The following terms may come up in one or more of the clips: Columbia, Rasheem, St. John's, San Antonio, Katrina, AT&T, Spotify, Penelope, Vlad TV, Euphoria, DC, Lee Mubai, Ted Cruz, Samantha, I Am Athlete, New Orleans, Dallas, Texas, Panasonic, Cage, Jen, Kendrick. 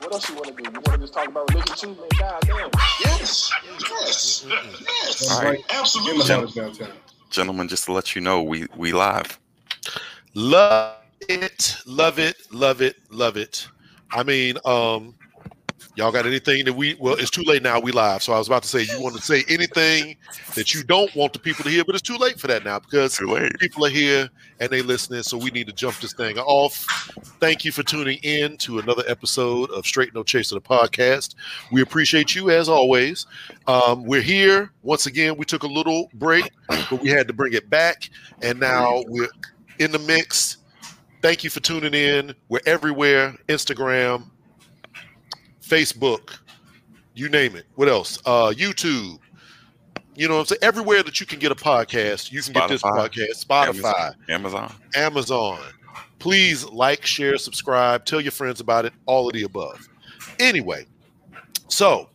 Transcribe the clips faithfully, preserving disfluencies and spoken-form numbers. what else you want to do? You want to just talk about religion too? Man, goddamn. Yes. Yes. Yes. All right. Absolutely. Gentlemen, gentlemen, just to let you know, we, we live. Love it. Love it. Love it. Love it. I mean, um, y'all got anything that we, well, it's too late now. We live. So I was about to say, you want to say anything that you don't want the people to hear, but it's too late for that now because people are here and they listening. So we need to jump this thing off. Thank you for tuning in to another episode of Straight No Chaser, the podcast. We appreciate you as always. Um, we're here once again. We took a little break, but we had to bring it back, and now we're in the mix. Thank you for tuning in. We're everywhere: Instagram, Facebook, you name it. What else? Uh, YouTube. You know what I'm saying? Everywhere that you can get a podcast, you can Spotify, get this podcast. Spotify, Amazon, Amazon. Please like, share, subscribe, tell your friends about it, all of the above. Anyway, so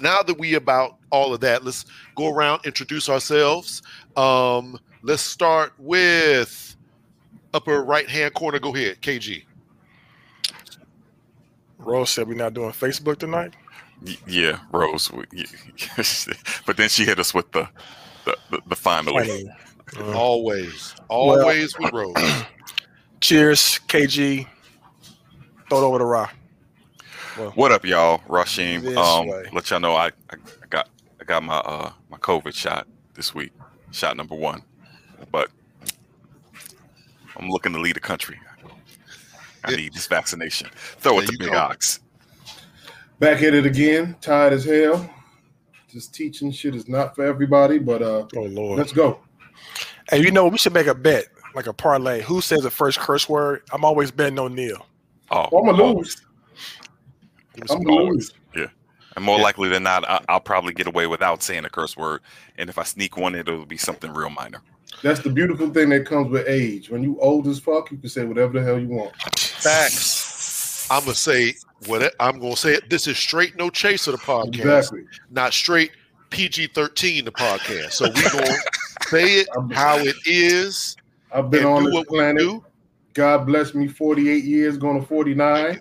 now that we about all of that, let's go around, introduce ourselves. Um, let's start with upper right-hand corner. Go ahead, K G. Rose said we're not doing Facebook tonight. Yeah, Rose. But then she hit us with the, the, the, the finally. Uh, always. Always well, with Rose. Cheers, K G. Throw it over to Ra. Well, what up, y'all? Rasheem. Um, let y'all know I, I got I got my uh my COVID shot this week, shot number one. But I'm looking to lead the country. I need this vaccination. Throw it to big Ox. Back at it again, tired as hell. Just teaching shit is not for everybody, but uh, oh Lord, let's go. And hey, you know we should make a bet. Like a parlay. Who says the first curse word? I'm always betting on Neil. Oh, well, I'm gonna lose. I'm gonna lose. Yeah, and more yeah. likely than not, I, I'll probably get away without saying a curse word. And if I sneak one in, it'll be something real minor. That's the beautiful thing that comes with age. When you old as fuck, you can say whatever the hell you want. Facts. I'm gonna say what it, I'm gonna say. It. This is Straight No Chaser, the podcast. Exactly. Not Straight P G thirteen, the podcast. So we gonna say it how it is. I've been on this planet. God bless me, forty-eight years, going to forty-nine.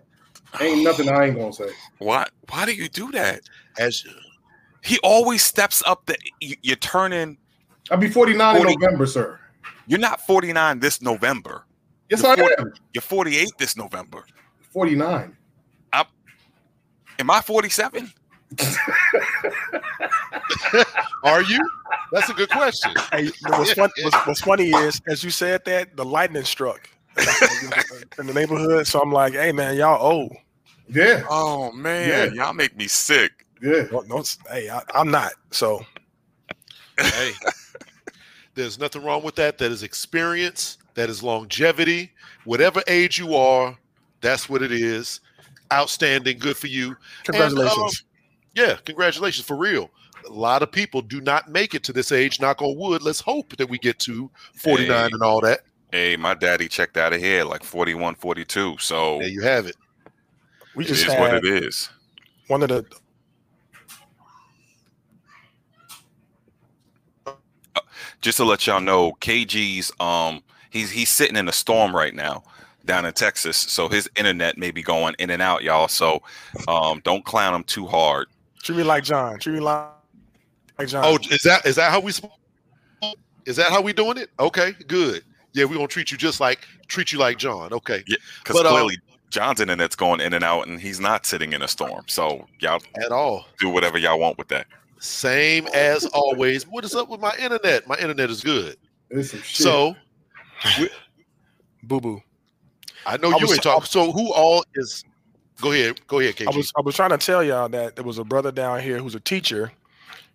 Ain't nothing I ain't gonna say. Why? Why do you do that? As you, he always steps up. The you, you're turning. I'll be forty-nine forty, in November, sir. You're not forty-nine this November. Yes, you're I forty, am. You're forty-eight this November. forty-nine. I, am I forty-seven? Are you? That's a good question. Hey, what's, fun, what's, what's funny is, as you said that, the lightning struck in the neighborhood. So I'm like, hey, man, y'all old. Yeah. Oh, man. Yeah. Y'all make me sick. Yeah. Don't, don't, hey, I, I'm not. So, hey, there's nothing wrong with that. That is experience. That is longevity. Whatever age you are, that's what it is. Outstanding. Good for you. Congratulations. And, um, yeah, congratulations. For real. A lot of people do not make it to this age, knock on wood. Let's hope that we get to forty-nine hey, and all that. Hey, my daddy checked out of here like forty-one, forty-two. So there you have it. We it just is what it is. One of the uh, just to let y'all know, K G's um he's he's sitting in a storm right now down in Texas. So his internet may be going in and out, y'all. So um don't clown him too hard. Treat me like John. Treat me like Like John. Oh, is that is that how we is that how we doing it? Okay, good. Yeah, we're gonna treat you just like treat you like John. Okay, yeah, because clearly um, John's internet's going in and out, and he's not sitting in a storm. So y'all at all do whatever y'all want with that. Same as always. What is up with my internet? My internet is good. This is shit. So, boo boo. I know I you was, ain't talking. So who all is? Go ahead. Go ahead, K G. I was I was trying to tell y'all that there was a brother down here who's a teacher.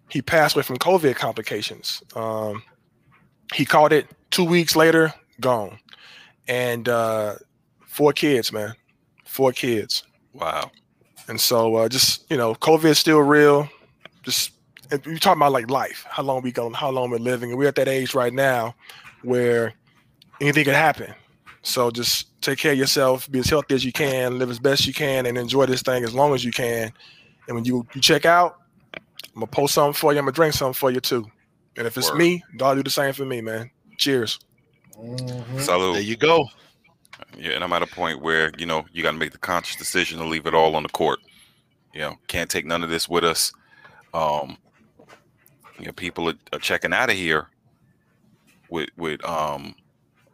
He passed away from COVID complications. Um, he caught it two weeks later, gone. And uh, four kids, man. Four kids. Wow. And so uh, just, you know, COVID is still real. Just, we're talking about like life, how long we going, how long we're living. And we're at that age right now where anything could happen. So just take care of yourself, be as healthy as you can, live as best you can, and enjoy this thing as long as you can. And when you, you check out, I'm going to post something for you. I'm going to drink something for you too. And if it's Word. me, God do the same for me, man. Cheers. Mm-hmm. Salud. There you go. Yeah, and I'm at a point where, you know, you got to make the conscious decision to leave it all on the court. You know, can't take none of this with us. Um, you know, people are, are checking out of here with with um,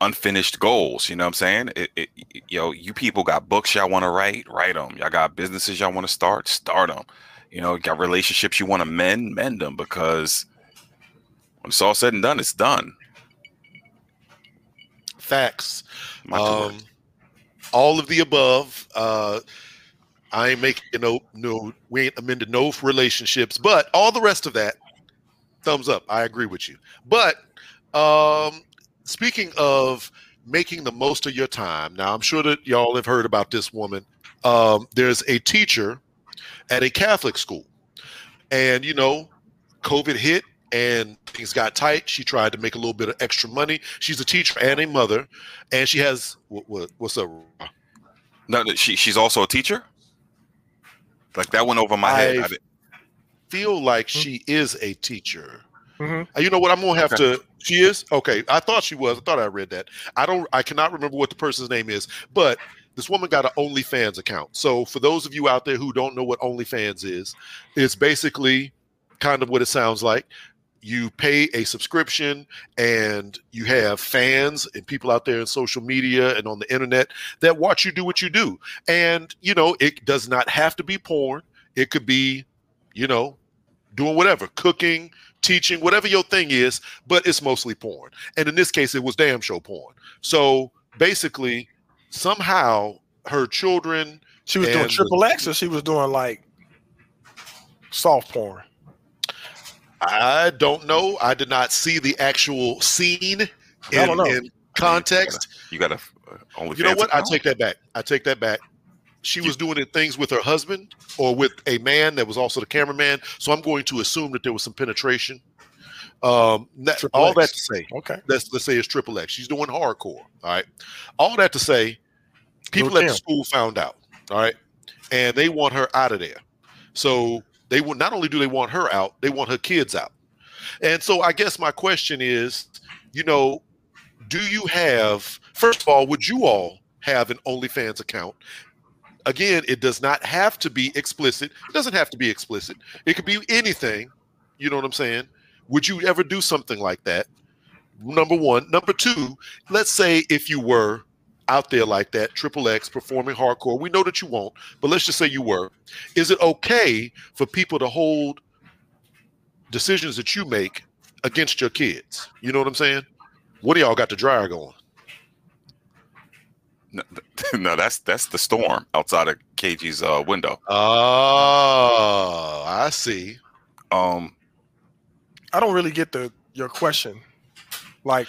unfinished goals. You know what I'm saying? It, it, you know, you people got books y'all want to write, write them. Y'all got businesses y'all want to start, start them. You know, got relationships you want to mend, mend them, because when it's all said and done, it's done. Facts. Um, all of the above. Uh, I ain't making no, no, we ain't amended no relationships, but all the rest of that, thumbs up. I agree with you. But um, speaking of making the most of your time, now I'm sure that y'all have heard about this woman. Um, there's a teacher at a Catholic school, and you know, COVID hit. And things got tight. She tried to make a little bit of extra money. She's a teacher and a mother, and she has what? what what's up? No, she she's also a teacher. Like that went over my I head. I feel like mm-hmm. she is a teacher. Mm-hmm. You know what? I'm gonna have okay. to. She is okay. I thought she was. I thought I read that. I don't. I cannot remember what the person's name is, but this woman got an OnlyFans account. So for those of you out there who don't know what OnlyFans is, it's basically kind of what it sounds like. You pay a subscription and you have fans and people out there in social media and on the internet that watch you do what you do. And, you know, it does not have to be porn. It could be, you know, doing whatever, cooking, teaching, whatever your thing is, but it's mostly porn. And in this case, it was damn show porn. So basically, somehow her children. She was doing triple X, or she was doing like soft porn? I don't know. I did not see the actual scene in, in context. You got to. You, you know what? Account? I take that back. I take that back. She you, was doing it things with her husband or with a man that was also the cameraman. So I'm going to assume that there was some penetration. Um, that, all that to say, okay. Let's let's say it's triple X. She's doing hardcore. All right. All that to say, people Little at damn. the school found out. All right, and they want her out of there. So. They will not only do they want her out, they want her kids out. And so I guess my question is, you know, do you have, first of all, would you all have an OnlyFans account? Again, it does not have to be explicit. It doesn't have to be explicit. It could be anything. You know what I'm saying? Would you ever do something like that? Number one. Number two, let's say if you were out there like that, triple X, performing hardcore. We know that you won't, but let's just say you were. Is it okay for people to hold decisions that you make against your kids? You know what I'm saying? What do y'all got the dryer going? No, no that's that's the storm outside of K G's uh, window. Oh, I see. Um, I don't really get the your question. Like,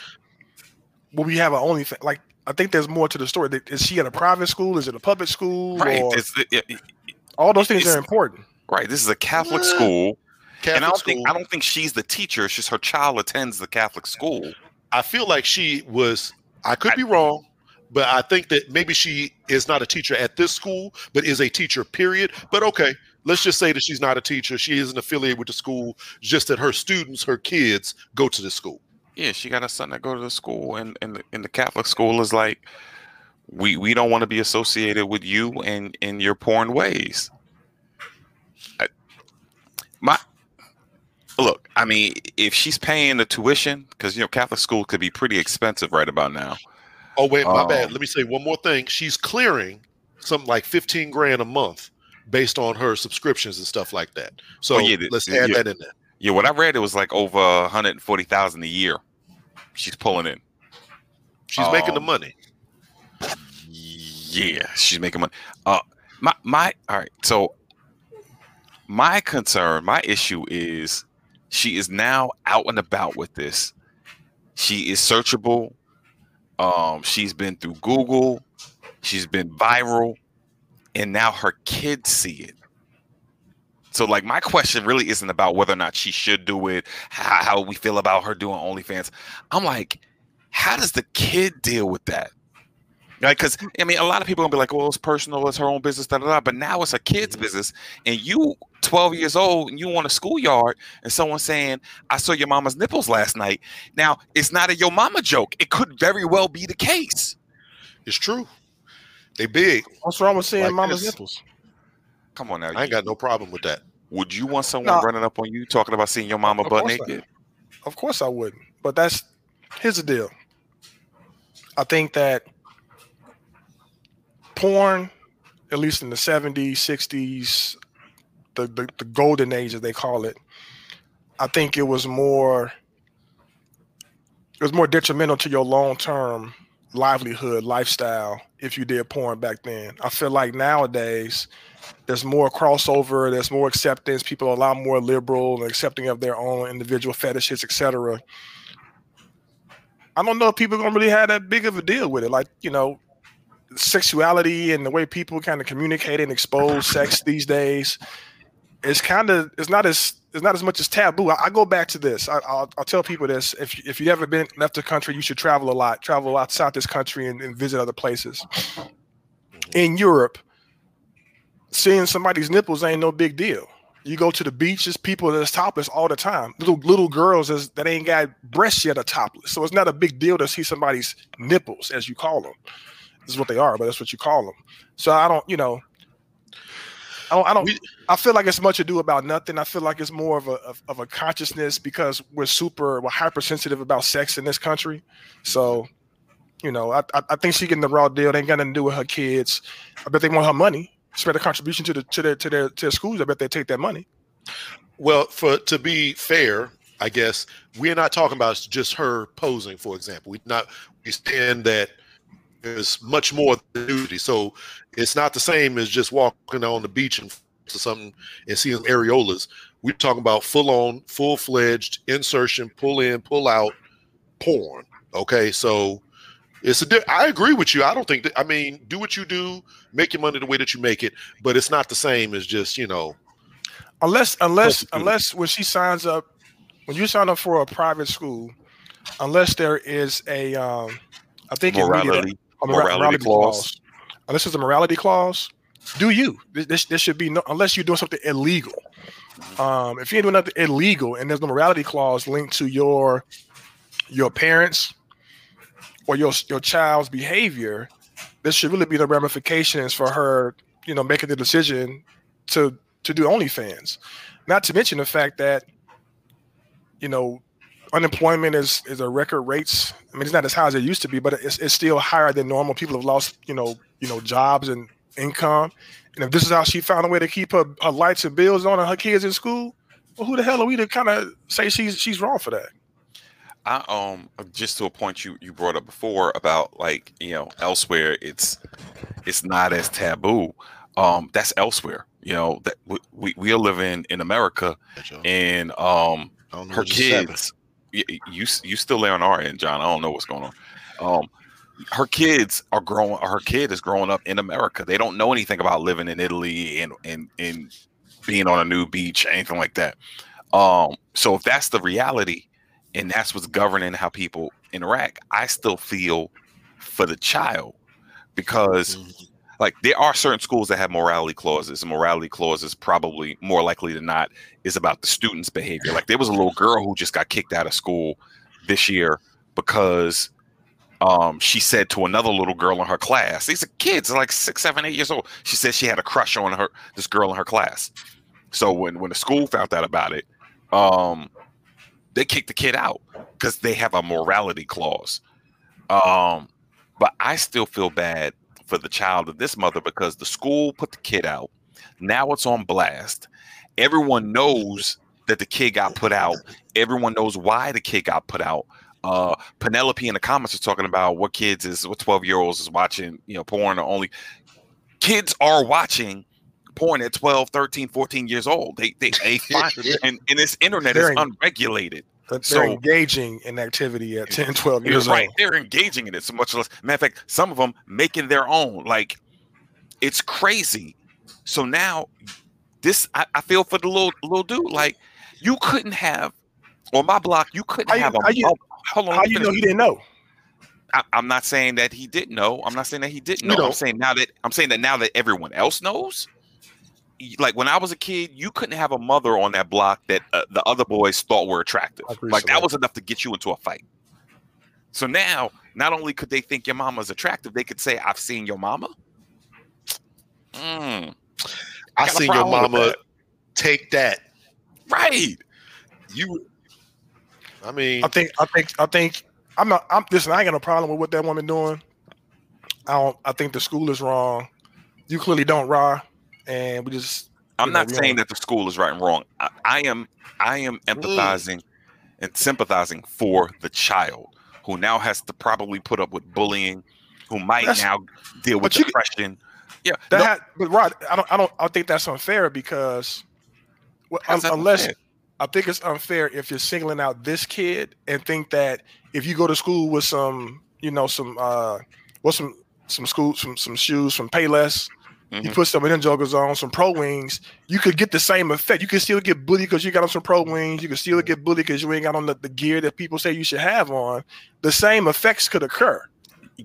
will we have an OnlyFans? Like, I think there's more to the story. Is she at a private school? Is it a public school? Right. Or it's, it, it, all those things are important. Right. This is a Catholic yeah. school. Catholic and I don't school. think I don't think she's the teacher. It's just her child attends the Catholic school. I feel like she was. I could I, be wrong, but I think that maybe she is not a teacher at this school, but is a teacher. Period. But okay, let's just say that she's not a teacher. She isn't affiliated with the school. Just that her students, her kids, go to the school. Yeah, she got a son that go to the school, and and the, and the Catholic school is like, we we don't want to be associated with you and in your porn ways. I, my look, I mean, if she's paying the tuition, because you know Catholic school could be pretty expensive right about now. Oh wait, my um, bad. Let me say one more thing. She's clearing something like fifteen grand a month based on her subscriptions and stuff like that. So oh, yeah, let's yeah, add yeah. that in there. Yeah, what I read, it was like over one hundred forty thousand a year. She's pulling in. She's um, making the money. Yeah, she's making money. Uh, my my all right. So my concern, my issue is, she is now out and about with this. She is searchable. Um, she's been through Google. She's been viral, and now her kids see it. So, like, my question really isn't about whether or not she should do it, how, how we feel about her doing OnlyFans. I'm like, how does the kid deal with that? Like, because, I mean, a lot of people will be like, well, it's personal, it's her own business, da da da. But now it's a kid's business. And you, twelve years old, and you on a schoolyard, and someone saying, I saw your mama's nipples last night. Now, it's not a yo mama joke. It could very well be the case. It's true. They big. What's wrong with saying like mama's this? Nipples? Come on now. I ain't got no problem with that. Would you want someone no. running up on you talking about seeing your mama of butt naked? I, of course I wouldn't. But that's, here's the deal. I think that porn, at least in the seventies, sixties, the, the, the golden age as they call it, I think it was more, it was more detrimental to your long-term livelihood, lifestyle, if you did porn back then. I feel like nowadays there's more crossover, there's more acceptance, people are a lot more liberal and accepting of their own individual fetishes, et cetera. I don't know if people are gonna really have that big of a deal with it. Like, you know, sexuality and the way people kind of communicate and expose sex these days, it's kind of it's not as it's not as much as taboo. I, I go back to this. I, I'll, I'll tell people this: if if you've ever been left the country, you should travel a lot, travel outside this country and, and visit other places. In Europe, seeing somebody's nipples ain't no big deal. You go to the beaches, people that's topless all the time. Little little girls is, that ain't got breasts yet are topless, so it's not a big deal to see somebody's nipples, as you call them. Is what they are, but that's what you call them. So I don't, you know, I don't, I don't, I feel like it's much ado about nothing. I feel like it's more of a, of, of a consciousness because we're super, we're hypersensitive about sex in this country. So, you know, I, I, I think she getting the raw deal. They ain't got nothing to do with her kids. I bet they want her money. Spread a contribution to the, to their, to their, to their schools. I bet they take that money. Well, for, to be fair, I guess we're not talking about just her posing, for example. We're not, we stand that, there's much more than nudity, so it's not the same as just walking on the beach and or something and seeing areolas. We're talking about full-on, full-fledged insertion, pull-in, pull-out porn. Okay, so it's a. I agree with you. I don't think that. I mean, do what you do, make your money the way that you make it, but it's not the same as just you know. Unless, unless, unless when she signs up, when you sign up for a private school, unless there is a, um, I think morality. A morality, morality clause. clause. Unless there's a morality clause, do you? This this should be no, unless you're doing something illegal. Um, if you ain't doing nothing illegal and there's no morality clause linked to your your parents or your your child's behavior, this should really be the ramifications for her, you know, making the decision to to do OnlyFans. Not to mention the fact that, you know, unemployment is is a record rates. I mean, it's not as high as it used to be, but it's it's still higher than normal. People have lost, you know, you know, jobs and income. And if this is how she found a way to keep her, her lights and bills on and her kids in school, well, who the hell are we to kind of say she's she's wrong for that? I um just to a point you you brought up before about like you know elsewhere it's it's not as taboo. Um, that's elsewhere. You know that we we are living in America, and um her kids. You, you you still there on our end, John. I don't know what's going on. Um, her kids are growing. Her kid is growing up in America. They don't know anything about living in Italy and and and being on a new beach, anything like that. Um, so if that's the reality, and that's what's governing how people interact, I still feel for the child because, mm-hmm. like, there are certain schools that have morality clauses. And morality clauses probably more likely than not is about the students' behavior. Like there was a little girl who just got kicked out of school this year because um, she said to another little girl in her class, these are kids like six, seven, eight years old. She said she had a crush on her, this girl in her class. So when, when the school found out about it, um, they kicked the kid out because they have a morality clause. Um, but I still feel bad for the child of this mother because the school put the kid out. Now it's on blast. Everyone knows that the kid got put out. Everyone knows why the kid got put out. Uh, Penelope in the comments is talking about what kids is, what twelve year olds is watching, you know, porn or only. Kids are watching porn at twelve, thirteen, fourteen years old. They, they, they find it. And, and this internet they're is unregulated. They're so, engaging in activity at ten, twelve years right, old. They're engaging in it so much less. Matter of fact, some of them making their own. Like, it's crazy. So now this, I, I feel for the little little dude. Like, you couldn't have on my block. You couldn't how have you, a. How you, hold on, how you know he didn't know? I, I'm not saying that he didn't know. I'm not saying that he didn't know. You know. I'm saying now that I'm saying that now that everyone else knows. Like, when I was a kid, you couldn't have a mother on that block that uh, the other boys thought were attractive. Like, that was enough to get you into a fight. So now, not only could they think your mama's attractive, they could say, I've seen your mama. Mm, I, I seen your mama. Take that. Right. You. I mean, I think, I think, I think, I'm not, I'm, listen, I ain't got no problem with what that woman doing. I don't, I think the school is wrong. You clearly don't, Ra. And we just I'm know, not saying know. that the school is right and wrong. I, I am I am empathizing mm. and sympathizing for the child who now has to probably put up with bullying, who might that's, now deal with depression. You, yeah. That no, had, but Rod, I don't I don't I think that's unfair because well, um, unless unfair? I think it's unfair if you're singling out this kid and think that if you go to school with some, you know, some uh well some some school some some shoes from Payless. Mm-hmm. You put some of them joggers on, some Pro Wings, you could get the same effect. You could still get bullied because you got on some Pro Wings. You could still get bullied because you ain't got on the, the gear that people say you should have on. The same effects could occur.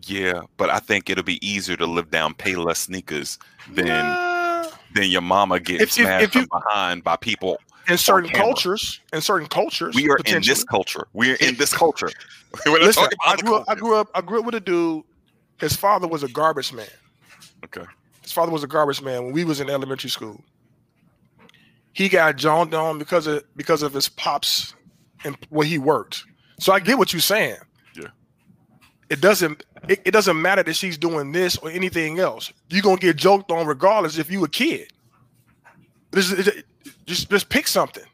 Yeah, but I think it'll be easier to live down Payless sneakers than yeah. than your mama getting if, smashed if, if you, from behind by people. In certain cultures, in certain cultures, we are in this culture. We are in this culture. We're not Listen, I grew up, I grew up. I grew up with a dude. His father was a garbage man. Okay. His father was a garbage man when we was in elementary school. He got joned on because of because of his pops and where he worked. So I get what you're saying. Yeah. It doesn't it, it doesn't matter that she's doing this or anything else. You're gonna get joked on regardless if you a kid. Just, just, just pick something.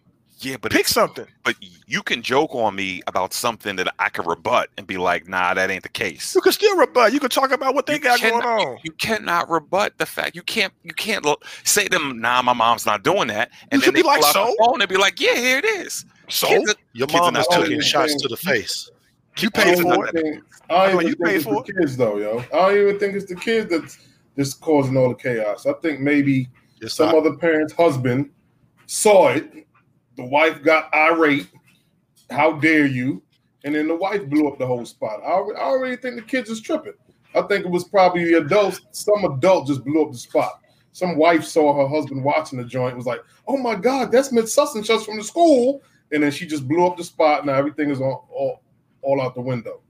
Yeah, but pick something. But you can joke on me about something that I can rebut and be like, nah, that ain't the case. You can still rebut. You can talk about what they you got cannot, going on. You cannot rebut the fact. You can't you can't look, say to them, nah, my mom's not doing that. And you then they be like, so? The phone and be like, yeah, here it is. So? Kids are, your mom is taking shots to the face. You paid for it. I don't even think it's the kids, though, yo. I don't even think it's the kids that's just causing all the chaos. I think maybe some other parent's husband saw it. The wife got irate. How dare you? And then the wife blew up the whole spot. I already, I already think the kids is tripping. I think it was probably the adults. Some adult just blew up the spot. Some wife saw her husband watching the joint, was like, oh my God, that's Miss Suss and Suss from the school. And then she just blew up the spot. Now everything is all, all, all out the window.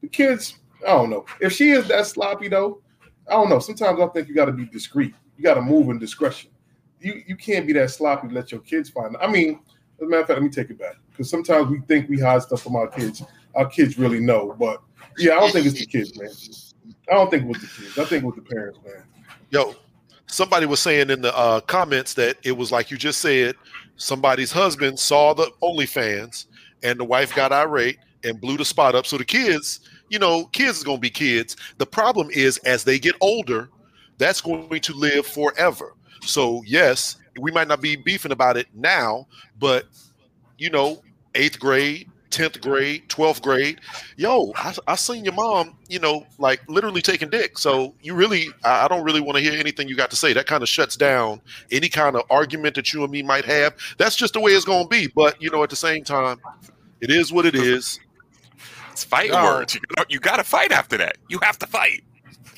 The kids, I don't know. If she is that sloppy though, I don't know. Sometimes I think you got to be discreet. You got to move in discretion. You, you can't be that sloppy to let your kids find it. I mean, as a matter of fact, let me take it back because sometimes we think we hide stuff from our kids. Our kids really know, but yeah, I don't think it's the kids, man. I don't think it was the kids. I think it was the parents, man. Yo, somebody was saying in the uh, comments that it was like you just said, somebody's husband saw the OnlyFans and the wife got irate and blew the spot up. So the kids, you know, kids is going to be kids. The problem is as they get older, that's going to live forever. So yes, we might not be beefing about it now, but you know, eighth grade, tenth grade, twelfth grade, yo, I, I seen your mom, you know, like literally taking dick. So you really, I, I don't really want to hear anything you got to say. That kind of shuts down any kind of argument that you and me might have. That's just the way it's gonna be. But you know, at the same time, it is what it is. It's fighting no. words. You gotta, you gotta fight after that. You have to fight.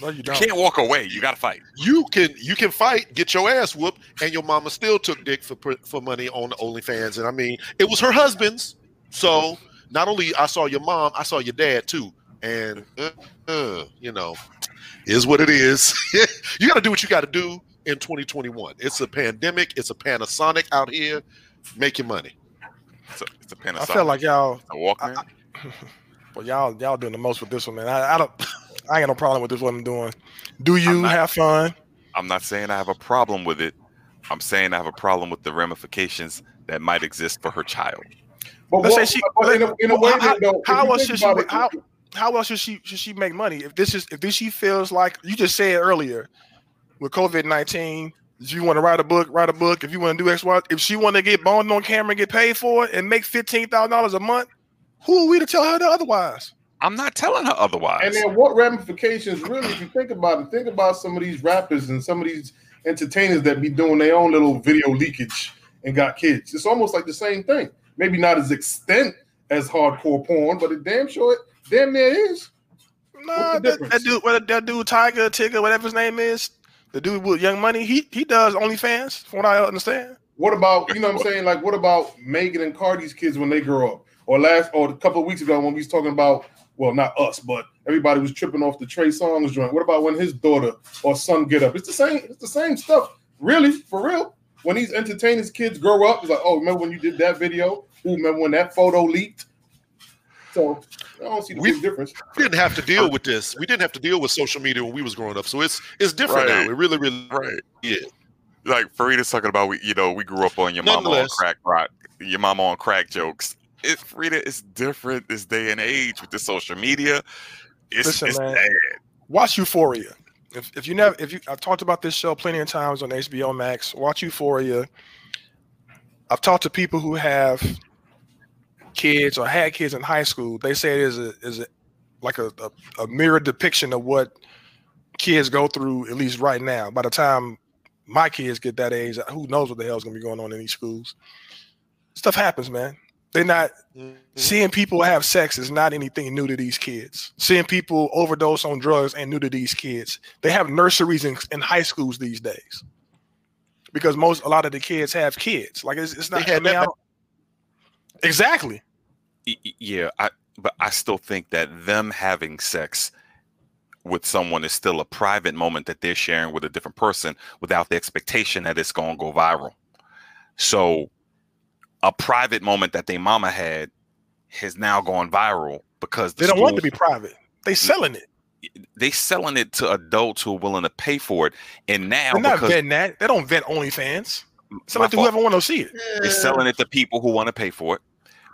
No, you, don't. You can't walk away. You got to fight. You can you can fight, get your ass whooped, and your mama still took dick for for money on the OnlyFans. And I mean, it was her husband's. So not only I saw your mom, I saw your dad too. And uh, uh, you know, is what it is. You got to do what you got to do in twenty twenty-one. It's a pandemic. It's a Panasonic out here making money. It's a, it's a Panasonic. I feel like y'all. A Walkman. I, I, well, y'all y'all doing the most with this one, man. I, I don't. I ain't got no problem with this, what I'm doing. Do you not, have fun? I'm not saying I have a problem with it. I'm saying I have a problem with the ramifications that might exist for her child. But let's what, say she, but in a, in a well, way how, that, though, how else should she it, how, how else should she should she make money if this is if this she feels like you just said earlier with COVID nineteen? If you want to write a book, write a book. If you want to do X, Y, if she want to get boned on camera and get paid for it and make fifteen thousand dollars a month, who are we to tell her that otherwise? I'm not telling her otherwise. And then what ramifications really, if you think about it, think about some of these rappers and some of these entertainers that be doing their own little video leakage and got kids. It's almost like the same thing. Maybe not as extent as hardcore porn, but it damn sure it damn near is. No, that, that dude, well, that dude, Tiger, Tigger, whatever his name is, the dude with Young Money, he he does OnlyFans, from what I understand. What about, you know what I'm saying? Like, what about Megan and Cardi's kids when they grow up? Or last, or a couple of weeks ago when we was talking about, well, not us, but everybody was tripping off the Trey Songz joint. What about when his daughter or son get up? It's the same. It's the same stuff, really, for real. When these entertainers' kids grow up, it's like, oh, remember when you did that video? Ooh, remember when that photo leaked? So I don't see the we, big difference. We didn't have to deal with this. We didn't have to deal with social media when we was growing up. So it's it's different right now. It really, really, right? Yeah. Like Farida's talking about, we you know we grew up on your mama on crack rock, your mama on crack jokes. It, Frida, it's different this day and age with the social media. It's, Listen, it's man, bad. Watch Euphoria. If if you never, if you, I've talked about this show plenty of times on H B O Max. Watch Euphoria. I've talked to people who have kids or had kids in high school. They say it is a is a, like a, a a mirror depiction of what kids go through, at least right now. By the time my kids get that age, who knows what the hell's gonna be going on in these schools? Stuff happens, man. They're not mm-hmm. seeing people have sex is not anything new to these kids. Seeing people overdose on drugs ain't new to these kids. They have nurseries in, in high schools these days because most a lot of the kids have kids. Like it's, it's not they had I mean, I exactly. Yeah, I but I still think that them having sex with someone is still a private moment that they're sharing with a different person without the expectation that it's gonna go viral. So a private moment that their mama had has now gone viral because the they don't schools, want it to be private. They selling it. They selling it to adults who are willing to pay for it. And now they're not vetting that. They don't vet OnlyFans. It's like fault. Whoever want to see it. Yeah. They're selling it to people who want to pay for it.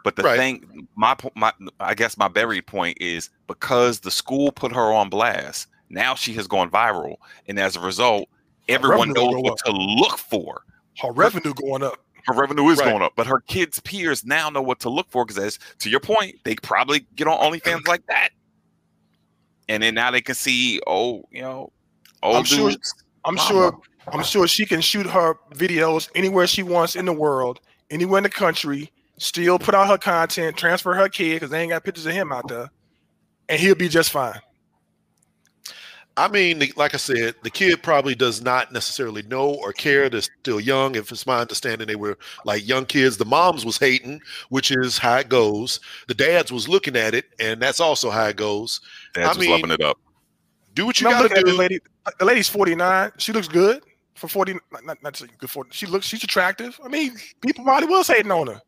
But the right. thing, my my, I guess my buried point is because the school put her on blast. Now she has gone viral, and as a result, everyone knows what up. to look for. Her revenue but, going up. Her revenue is right. going up, but her kids' peers now know what to look for because, as to your point, they probably get on OnlyFans like that, and then now they can see, oh, you know, old I'm sure, dudes. I'm mama. sure, I'm sure she can shoot her videos anywhere she wants in the world, anywhere in the country. Still put out her content, transfer her kid because they ain't got pictures of him out there, and he'll be just fine. I mean, like I said, the kid probably does not necessarily know or care. They're still young. If it's my understanding, they were like young kids. The moms was hating, which is how it goes. The dads was looking at it, and that's also how it goes. Dads I mean, was loving it up. Do what you no, got to do. This lady, the lady's forty-nine. She looks good for forty. Not, not good for. She looks. She's attractive. I mean, people probably was hating on her.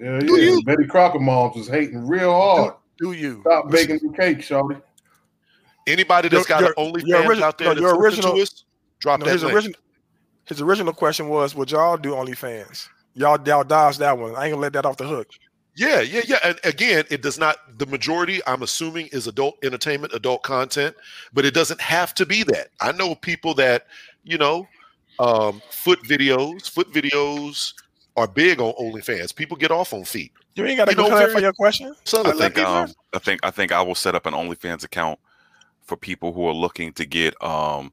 Yeah, do yeah. You? Betty Crocker moms was hating real hard. Do, do you stop baking the cake, shawty? Anybody that's your, got OnlyFans out there, no, your original, us, drop no, that his, original, his original question was, would y'all do OnlyFans? Y'all, y'all dodged that one. I ain't gonna let that off the hook. Yeah, yeah, yeah. And again, it does not. The majority, I'm assuming, is adult entertainment, adult content, but it doesn't have to be that. I know people that, you know, um, foot videos, foot videos are big on OnlyFans. People get off on feet. You ain't got to go clarify your question. I think, um, I think, I think I will set up an OnlyFans account for people who are looking to get um,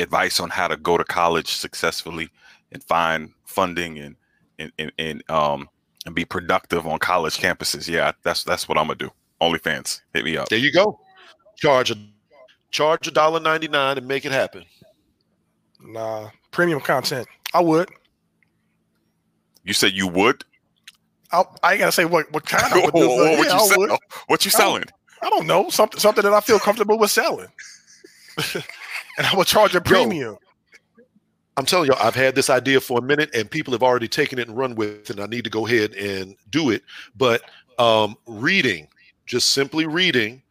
advice on how to go to college successfully and find funding and and and, and um and be productive on college campuses. Yeah, that's that's what I'm gonna do. OnlyFans, hit me up. There you go. Charge a charge a dollar ninety nine and make it happen. Nah, premium content. I would. You said you would. I I gotta say what what kind of oh, oh, yeah, what you selling? What you selling? I don't know, something something that I feel comfortable with selling. And I will charge a premium. Yo, I'm telling you, I've had this idea for a minute and people have already taken it and run with it. And I need to go ahead and do it. But um, reading, just simply reading,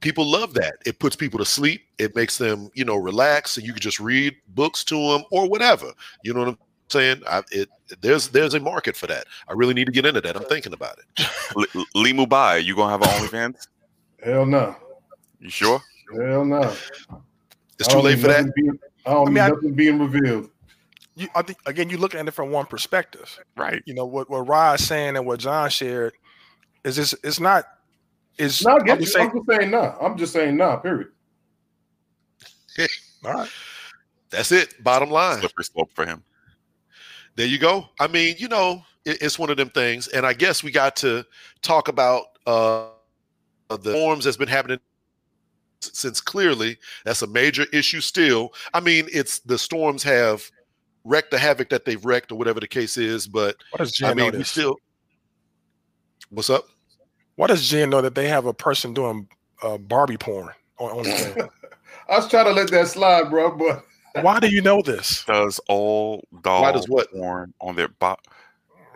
people love that. It puts people to sleep. It makes them, you know, relax. And you can just read books to them or whatever. You know what I'm saying? I, it, there's there's a market for that. I really need to get into that. I'm thinking about it. Lee Mubai, you gonna have an OnlyFans? Hell no. You sure? Hell no. It's too late for that. Being, I don't I mean, need I, nothing being revealed. You, I think again, you look at it from one perspective, right? You know what what Ra is saying and what John shared is this. It's not. Is no, I'm, I'm just saying no. Nah. I'm just saying no. Nah, period. All right. That's it. Bottom line. Slippery slope for him. There you go. I mean, you know, it, it's one of them things. And I guess we got to talk about uh, the storms that's been happening since clearly that's a major issue still. I mean, it's the storms have wrecked the havoc that they've wrecked or whatever the case is. But I mean, we still. What's up? Why does Jen know that they have a person doing uh, Barbie porn on OnlyFans? I was trying to let that slide, bro. But why do you know this? Does all doll Why does what? porn on their bot?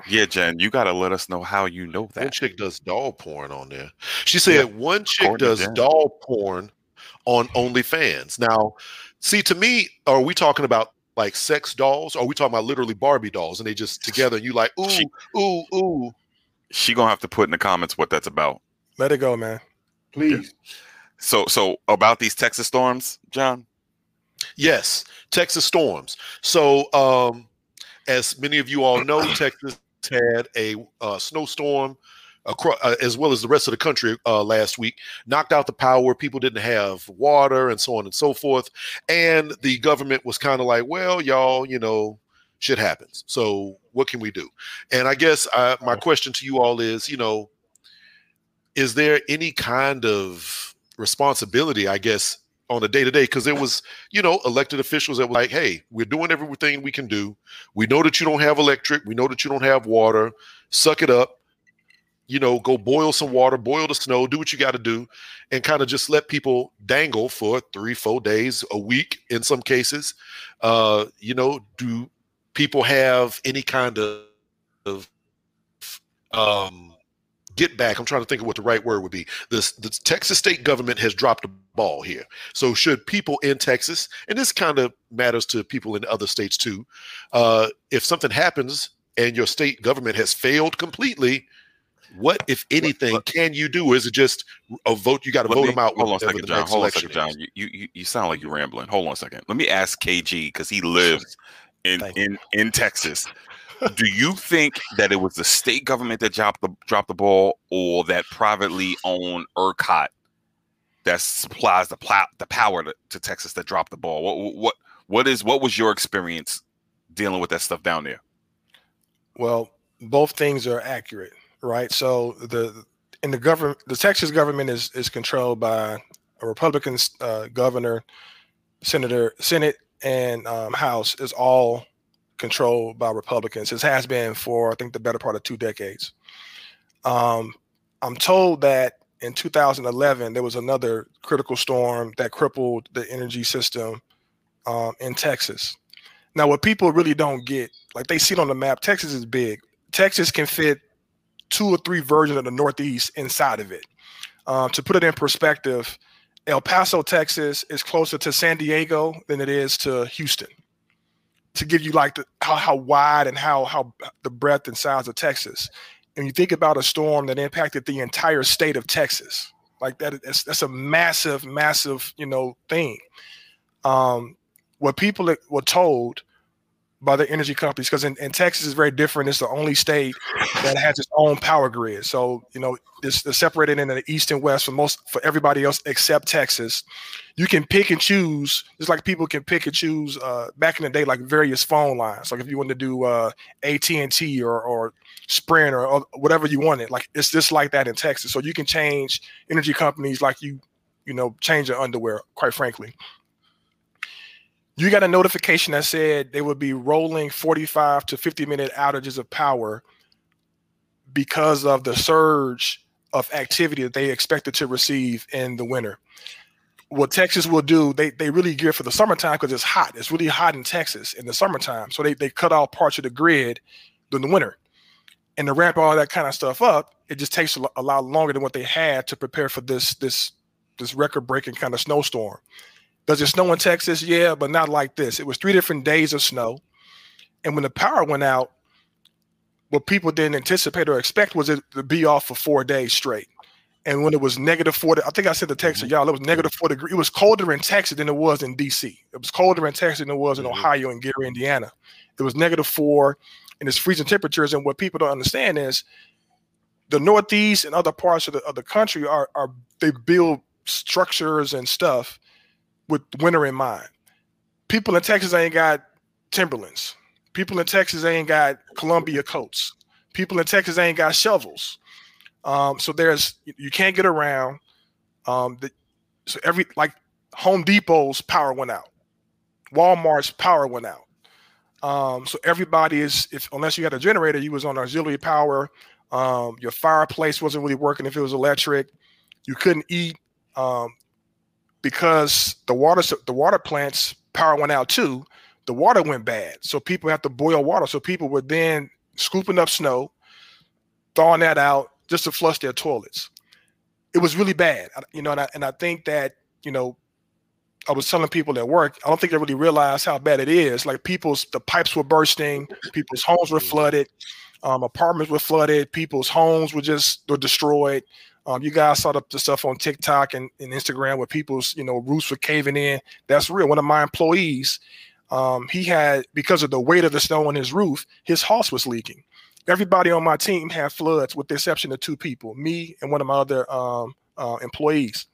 Yeah, Jen, you got to let us know how you know that. One chick does doll porn on there. She said yeah. one chick According does doll porn on OnlyFans. Now, see, to me, are we talking about like sex dolls? Or are we talking about literally Barbie dolls and they just together? And you like, ooh, she, ooh, ooh. She gonna have to put in the comments what that's about. Let it go, man. Please. Yeah. So, so about these Texas storms, John? Yes, Texas storms. So, um, as many of you all know, Texas had a uh, snowstorm across, uh, as well as the rest of the country uh, last week, knocked out the power. People didn't have water and so on and so forth. And the government was kind of like, well, y'all, you know, shit happens. So what can we do? And I guess I, my question to you all is, you know, is there any kind of responsibility, I guess, on a day-to-day, because it was, you know, elected officials that were like, hey, we're doing everything we can do. We know that you don't have electric. We know that you don't have water. Suck it up. You know, go boil some water, boil the snow, do what you got to do, and kind of just let people dangle for three, four days, a week in some cases. Uh, you know, do people have any kind of um, get back? I'm trying to think of what the right word would be. This, the Texas state government has dropped a ball here. So should people in Texas, and this kind of matters to people in other states too, uh, if something happens and your state government has failed completely, what, if anything, but, but, can you do? Is it just a vote? You got to vote me, them out. Hold on a second, John. Hold on a second, John. You, you, you sound like you're rambling. Hold on a second. Let me ask K G, because he lives in, in, in Texas. Do you think that it was the state government that dropped the, dropped the ball, or that privately owned ERCOT that supplies the pl- the power to, to Texas that dropped the ball? What what what is what was your experience dealing with that stuff down there? Well, both things are accurate, right? So the in the government, the Texas government is is controlled by a Republican uh, governor, senator, Senate, and um, House is all controlled by Republicans. It has been for I think the better part of two decades. Um, I'm told that. In two thousand eleven, there was another critical storm that crippled the energy system um, in Texas. Now, what people really don't get, like they see it on the map, Texas is big. Texas can fit two or three versions of the Northeast inside of it. Um, to put it in perspective, El Paso, Texas is closer to San Diego than it is to Houston. To give you like the, how, how wide and how, how the breadth and size of Texas. And you think about a storm that impacted the entire state of Texas, like that, that's, that's a massive, massive, you know, thing. Um, what people were told by the energy companies, because in, in Texas is very different. It's the only state that has its own power grid. So, you know, it's, it's separated into the east and west for most, for everybody else except Texas. You can pick and choose. It's like people can pick and choose uh, back in the day, like various phone lines. Like if you wanted to do uh, A T and T or, or Sprint or, or whatever you wanted, like it's just like that in Texas. So you can change energy companies like you, you know, change your underwear, quite frankly. You got a notification that said they would be rolling forty-five to fifty minute outages of power because of the surge of activity that they expected to receive in the winter. What Texas will do, they they really gear for the summertime because it's hot. It's really hot in Texas in the summertime. So they, they cut off parts of the grid during the winter. And to ramp all that kind of stuff up, it just takes a lot longer than what they had to prepare for this this this record-breaking kind of snowstorm. Does it snow in Texas? Yeah, but not like this. It was three different days of snow. And when the power went out, what people didn't anticipate or expect was it to be off for four days straight. And when it was negative four, I think I said the Texas, y'all, it was negative four degrees. It was colder in Texas than it was in D C. It was colder in Texas than it was in Ohio and Gary, Indiana. It was negative four, and it's freezing temperatures. And what people don't understand is the Northeast and other parts of the, of the country are, are they build structures and stuff with winter in mind. people in Texas ain't got Timberlands. People in Texas ain't got Columbia coats. People in Texas ain't got shovels. Um, so there's, you can't get around. Um, the, so every, like Home Depot's power went out. Walmart's power went out. Um, so everybody is, if unless you had a generator, you was on auxiliary power. Um, your fireplace wasn't really working if it was electric. You couldn't eat um, because the water the water plants power went out too. The water went bad, so people have to boil water. So people were then scooping up snow, thawing that out just to flush their toilets. It was really bad, you know. And I, and I think that, you know, I was telling people at work, I don't think they really realize how bad it is. Like people's the pipes were bursting, people's homes were flooded. Um, apartments were flooded. People's homes were just were destroyed. Um, you guys saw the, the stuff on TikTok and, and Instagram where people's, you know, roofs were caving in. That's real. One of my employees, um, he had, because of the weight of the snow on his roof, his house was leaking. Everybody on my team had floods with the exception of two people, me and one of my other um, uh, employees.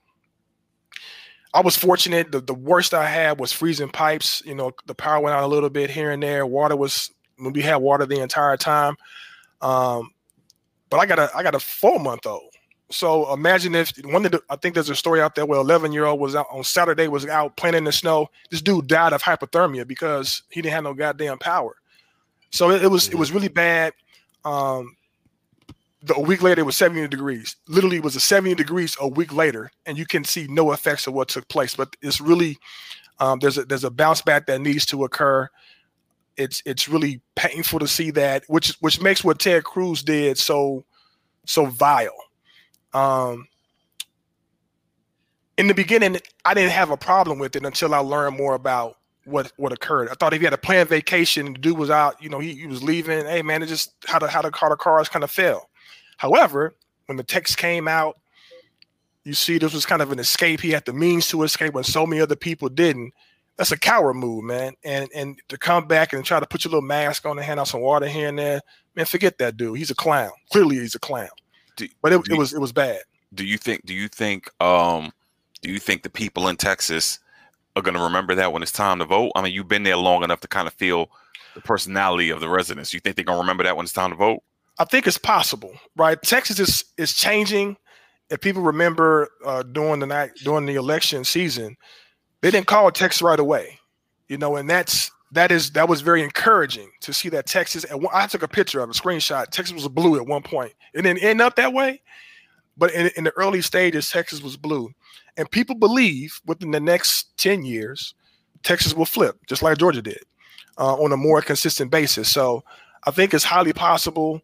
I was fortunate. The, the worst I had was freezing pipes. You know, the power went out a little bit here and there. Water was... when we had water the entire time. Um, but I got a, I got a four month old. So imagine if one of the, I think there's a story out there where eleven year old was out on Saturday, was out playing in the snow. This dude died of hypothermia because he didn't have no goddamn power. So it, it was, it was really bad. Um, the, a week later it was seventy degrees. Literally it was a seventy degrees a week later. And you can see no effects of what took place, but it's really, um, there's a, there's a bounce back that needs to occur. It's it's really painful to see that, which which makes what Ted Cruz did so so vile. Um, in the beginning, I didn't have a problem with it until I learned more about what what occurred. I thought if he had a planned vacation, the dude was out, you know, he, he was leaving. Hey man, it just how the how the car the cars kind of fell. However, when the text came out, you see this was kind of an escape. He had the means to escape when so many other people didn't. That's a coward move, man. And and to come back and try to put your little mask on and hand out some water here and there, man, forget that dude. He's a clown. Clearly, he's a clown. Do, but it, it was it was bad. Do you think? Do you think? Um, do you think the people in Texas are going to remember that when it's time to vote? I mean, you've been there long enough to kind of feel the personality of the residents. You think they're going to remember that when it's time to vote? I think it's possible, right? Texas is is changing. If people remember uh, during the night during the election season. They didn't call Texas right away, you know, and that's that is that was very encouraging to see that Texas. And I took a picture of a screenshot. Texas was blue at one point. It didn't end up that way, but in, in the early stages, Texas was blue, and people believe within the next ten years, Texas will flip just like Georgia did uh, on a more consistent basis. So I think it's highly possible.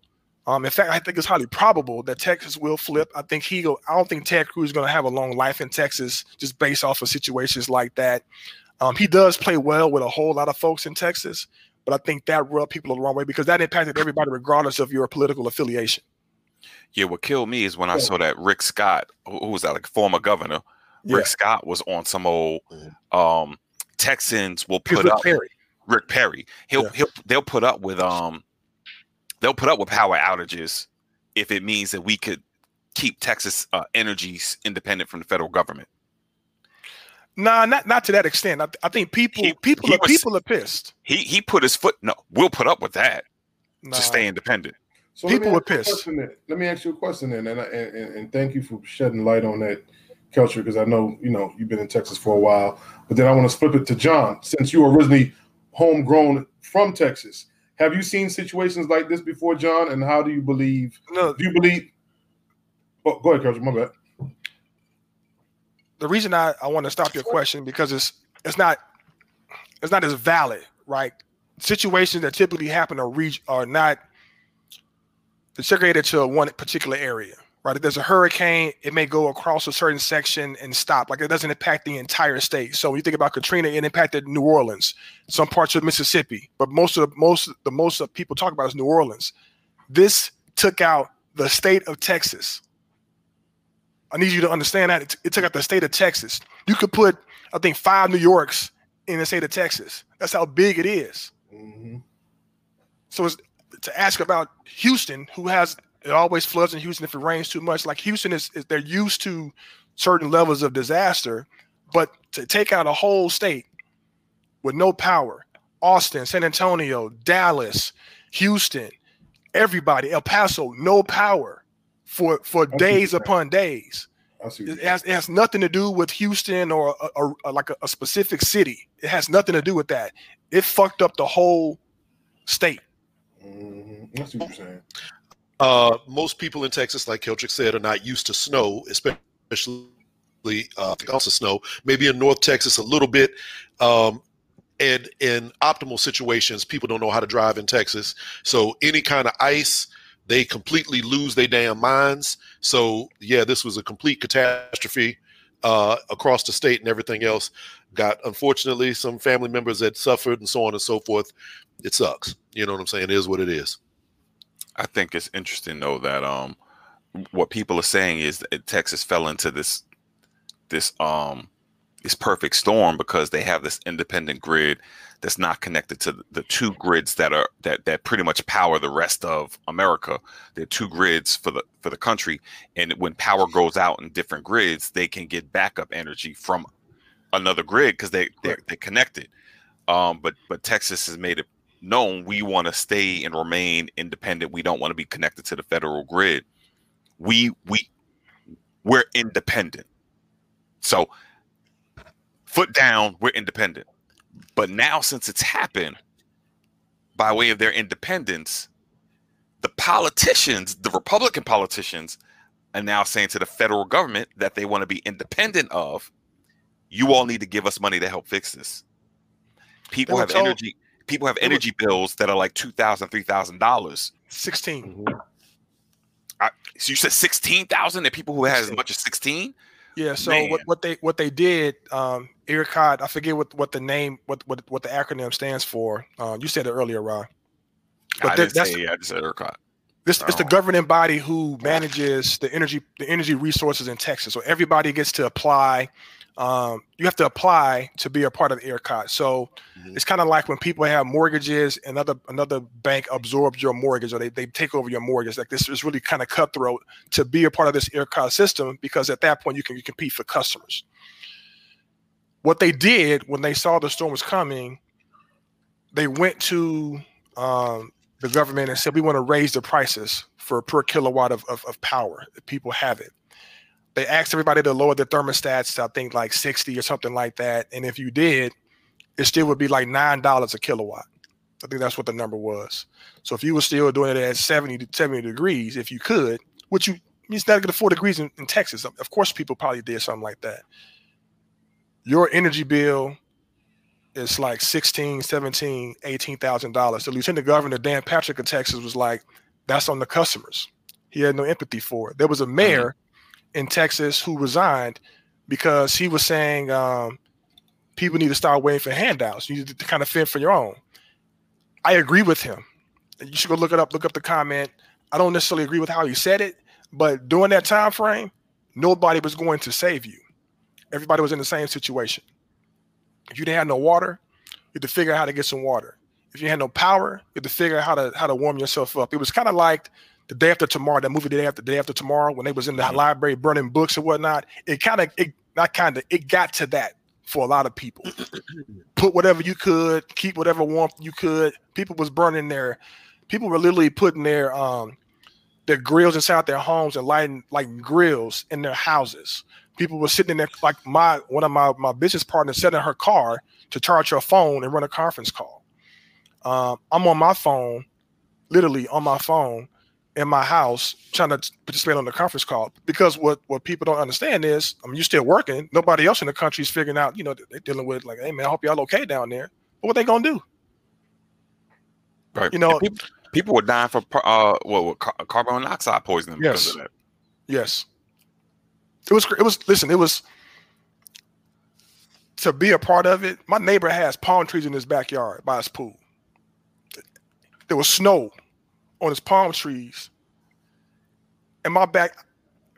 Um, in fact, I think it's highly probable that Texas will flip. I think he go. I don't think Ted Cruz is going to have a long life in Texas just based off of situations like that. Um, he does play well with a whole lot of folks in Texas, but I think that rubbed people the wrong way because that impacted everybody regardless of your political affiliation. Yeah, what killed me is when I yeah. saw that Rick Scott, who was that like former governor, Rick yeah. Scott was on some old um, Texans will put up Perry. Rick Perry. He'll yeah. he'll they'll put up with um. They'll put up with power outages if it means that we could keep Texas uh, energy independent from the federal government. Nah, not not to that extent. I, th I think people he, people he are was, people are pissed. He he put his foot. No, we'll put up with that nah. to stay independent. So people were pissed. Let me ask you a question then, and, I, and and thank you for shedding light on that culture because I know you know you've been in Texas for a while. But then I want to flip it to John, since you were originally homegrown from Texas. Have you seen situations like this before, John? And how do you believe? No. Do you believe? Oh, go ahead, Coach. My bad. The reason I, I want to stop your question because it's it's not it's not as valid, right? Situations that typically happen are re, are not segregated to one particular area, right? If there's a hurricane, it may go across a certain section and stop. Like it doesn't impact the entire state. So when you think about Katrina, it impacted New Orleans, some parts of Mississippi, but most of the most the most of people talk about is New Orleans. This took out the state of Texas. I need you to understand that it, it took out the state of Texas. You could put, I think, five New Yorks in the state of Texas. That's how big it is. Mm-hmm. So it's, to ask about Houston, who has it always floods in Houston if it rains too much. Like Houston is, is they're used to certain levels of disaster, but to take out a whole state with no power. Austin, San Antonio, Dallas, Houston, everybody, El Paso, no power for for days upon days. It has, it has nothing to do with Houston or a, a, a, like a, a specific city. It has nothing to do with that. It fucked up the whole state. Mm-hmm. That's what you're saying. Uh, most people in Texas, like Keltrick said, are not used to snow, especially uh, ounce of snow. Maybe in North Texas a little bit. Um, and in optimal situations, people don't know how to drive in Texas. So any kind of ice, they completely lose their damn minds. So, yeah, this was a complete catastrophe uh, across the state, and everything else got, unfortunately, some family members that suffered and so on and so forth. It sucks. You know what I'm saying? It is what it is. I think it's interesting, though, that um, what people are saying is that Texas fell into this this um, this perfect storm because they have this independent grid that's not connected to the two grids that are that that pretty much power the rest of America. There are two grids for the for the country, and when power goes out in different grids, they can get backup energy from another grid because they they're, they're connected. Um, but but Texas has made it known we want to stay and remain independent. We don't want to be connected to the federal grid. We we we're independent. So foot down, we're independent. But now, since it's happened, by way of their independence, the politicians, the Republican politicians, are now saying to the federal government that they want to be independent of, you all need to give us money to help fix this. People have told, energy People have energy bills that are like two thousand dollars, three thousand dollars. sixteen. I, so you said sixteen thousand dollars? There are people who have as much as sixteen? Yeah, so what, what they what they did, um, ERCOT, I forget what, what the name, what, what what the acronym stands for. Uh, you said it earlier, Ra. But I, that, didn't that's say, the, I just said ERCOT. This it's the governing body who manages the energy the energy resources in Texas. So everybody gets to apply. Um, you have to apply to be a part of ERCOT. So mm-hmm. It's kind of like when people have mortgages, and another another bank absorbs your mortgage, or they, they take over your mortgage. Like this is really kind of cutthroat to be a part of this ERCOT system, because at that point you can you compete for customers. What they did when they saw the storm was coming, they went to um, the government and said, we want to raise the prices for per kilowatt of, of, of power. People have it. They asked everybody to lower their thermostats to, I think, like sixty or something like that. And if you did, it still would be like nine dollars a kilowatt. I think that's what the number was. So if you were still doing it at seventy to seventy degrees, if you could, which you, it's not going to four degrees in, in Texas. Of course, people probably did something like that. Your energy bill is like sixteen, seventeen, eighteen thousand dollars. The lieutenant governor, Dan Patrick of Texas, was like, that's on the customers. He had no empathy for it. There was a mayor mm-hmm. in Texas who resigned because he was saying um, people need to start waiting for handouts. You need to kind of fend for your own. I agree with him. You should go look it up, look up the comment. I don't necessarily agree with how he said it, but during that time frame, nobody was going to save you. Everybody was in the same situation. If you didn't have no water, you had to figure out how to get some water. If you had no power, you had to figure out how to, how to warm yourself up. It was kind of like The Day After Tomorrow, that movie, the day after the day after tomorrow, when they was in the mm-hmm. library burning books and whatnot. It kind of, it not kind of, it got to that for a lot of people. Put whatever you could, keep whatever warmth you could. People was burning their, people were literally putting their um their grills inside their homes and lighting like grills in their houses. People were sitting in there, like my one of my my business partners sat in her car to charge her phone and run a conference call. Um, I'm on my phone, literally on my phone. In my house trying to participate on the conference call, because what, what people don't understand is, I mean, you're still working. Nobody else in the country is figuring out, you know, they're dealing with like, hey man, I hope y'all okay down there. But what they going to do? Right. You know, people, people were dying for uh, well, car- carbon monoxide poisoning. Yes. Because of that. Yes. It was, it was, listen, it was to be a part of it. My neighbor has palm trees in his backyard by his pool. There was snow on his palm trees. And my back,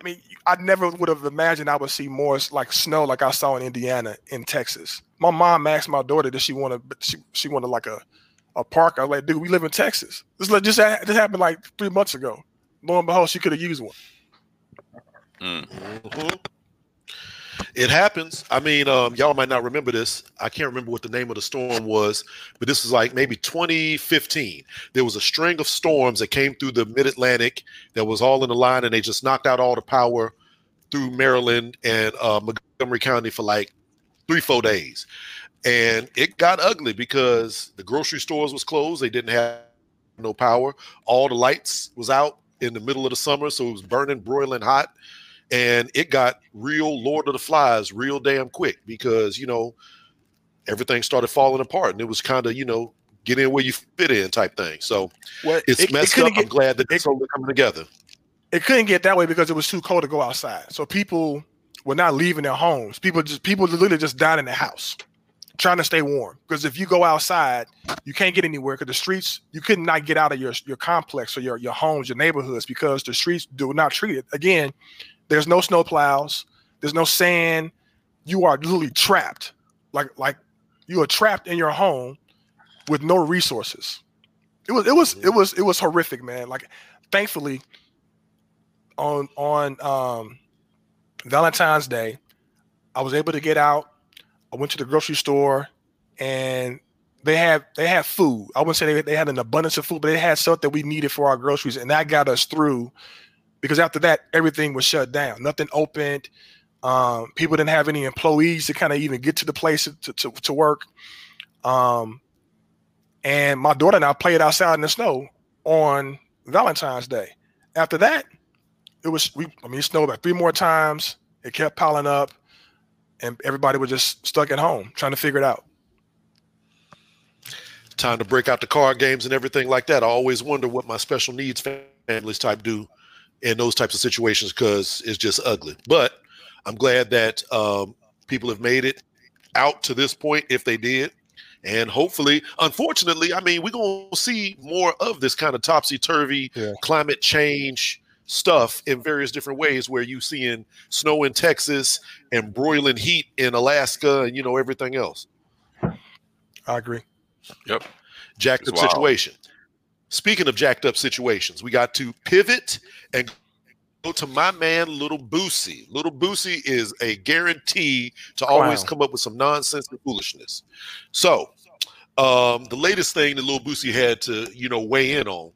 I mean, I never would have imagined I would see more like snow like I saw in Indiana, in Texas. My mom asked my daughter that she wanted, she, she wanted like a, a park. I was like, dude, we live in Texas. This just this happened like three months ago. Lo and behold, she could have used one. Mm-hmm. It happens. I mean, um, y'all might not remember this. I can't remember what the name of the storm was, but this was like maybe twenty fifteen. There was a string of storms that came through the mid-Atlantic that was all in a line, and they just knocked out all the power through Maryland and uh, Montgomery County for like three, four days. And it got ugly because the grocery stores was closed. They didn't have no power. All the lights was out in the middle of the summer, so it was burning, broiling hot. And it got real Lord of the Flies real damn quick because, you know, everything started falling apart. And it was kind of, you know, get in where you fit in type thing. So well, it's it, messed it up. Get, I'm glad that it's totally coming together. It couldn't get that way because it was too cold to go outside. So people were not leaving their homes. People just people literally just down in the house trying to stay warm. Because if you go outside, you can't get anywhere because the streets, you could not get out of your, your complex or your, your homes, your neighborhoods because the streets do not treat it. Again, there's no snow plows. There's no sand. You are literally trapped. Like like you are trapped in your home with no resources. It was it was it was it was horrific, man. Like thankfully on on um, Valentine's Day, I was able to get out. I went to the grocery store and they have they have food. I wouldn't say they they had an abundance of food, but they had stuff that we needed for our groceries, and that got us through. Because after that, everything was shut down. Nothing opened. Um, people didn't have any employees to kind of even get to the place to, to, to work. Um, and my daughter and I played outside in the snow on Valentine's Day. After that, it was we. I mean, it snowed like three more times. It kept piling up, and everybody was just stuck at home trying to figure it out. Time to break out the card games and everything like that. I always wonder what my special needs families type do in those types of situations because it's just ugly. But I'm glad that um, people have made it out to this point if they did. And hopefully, unfortunately, I mean, we're going to see more of this kind of topsy-turvy yeah. climate change stuff in various different ways where you seeing snow in Texas and broiling heat in Alaska and, you know, everything else. I agree. Yep. Jacked up situation. Speaking of jacked up situations, we got to pivot and go to my man, Little Boosie. Little Boosie is a guarantee to always wow. come up with some nonsense and foolishness. So um, the latest thing that Little Boosie had to, you know, weigh in on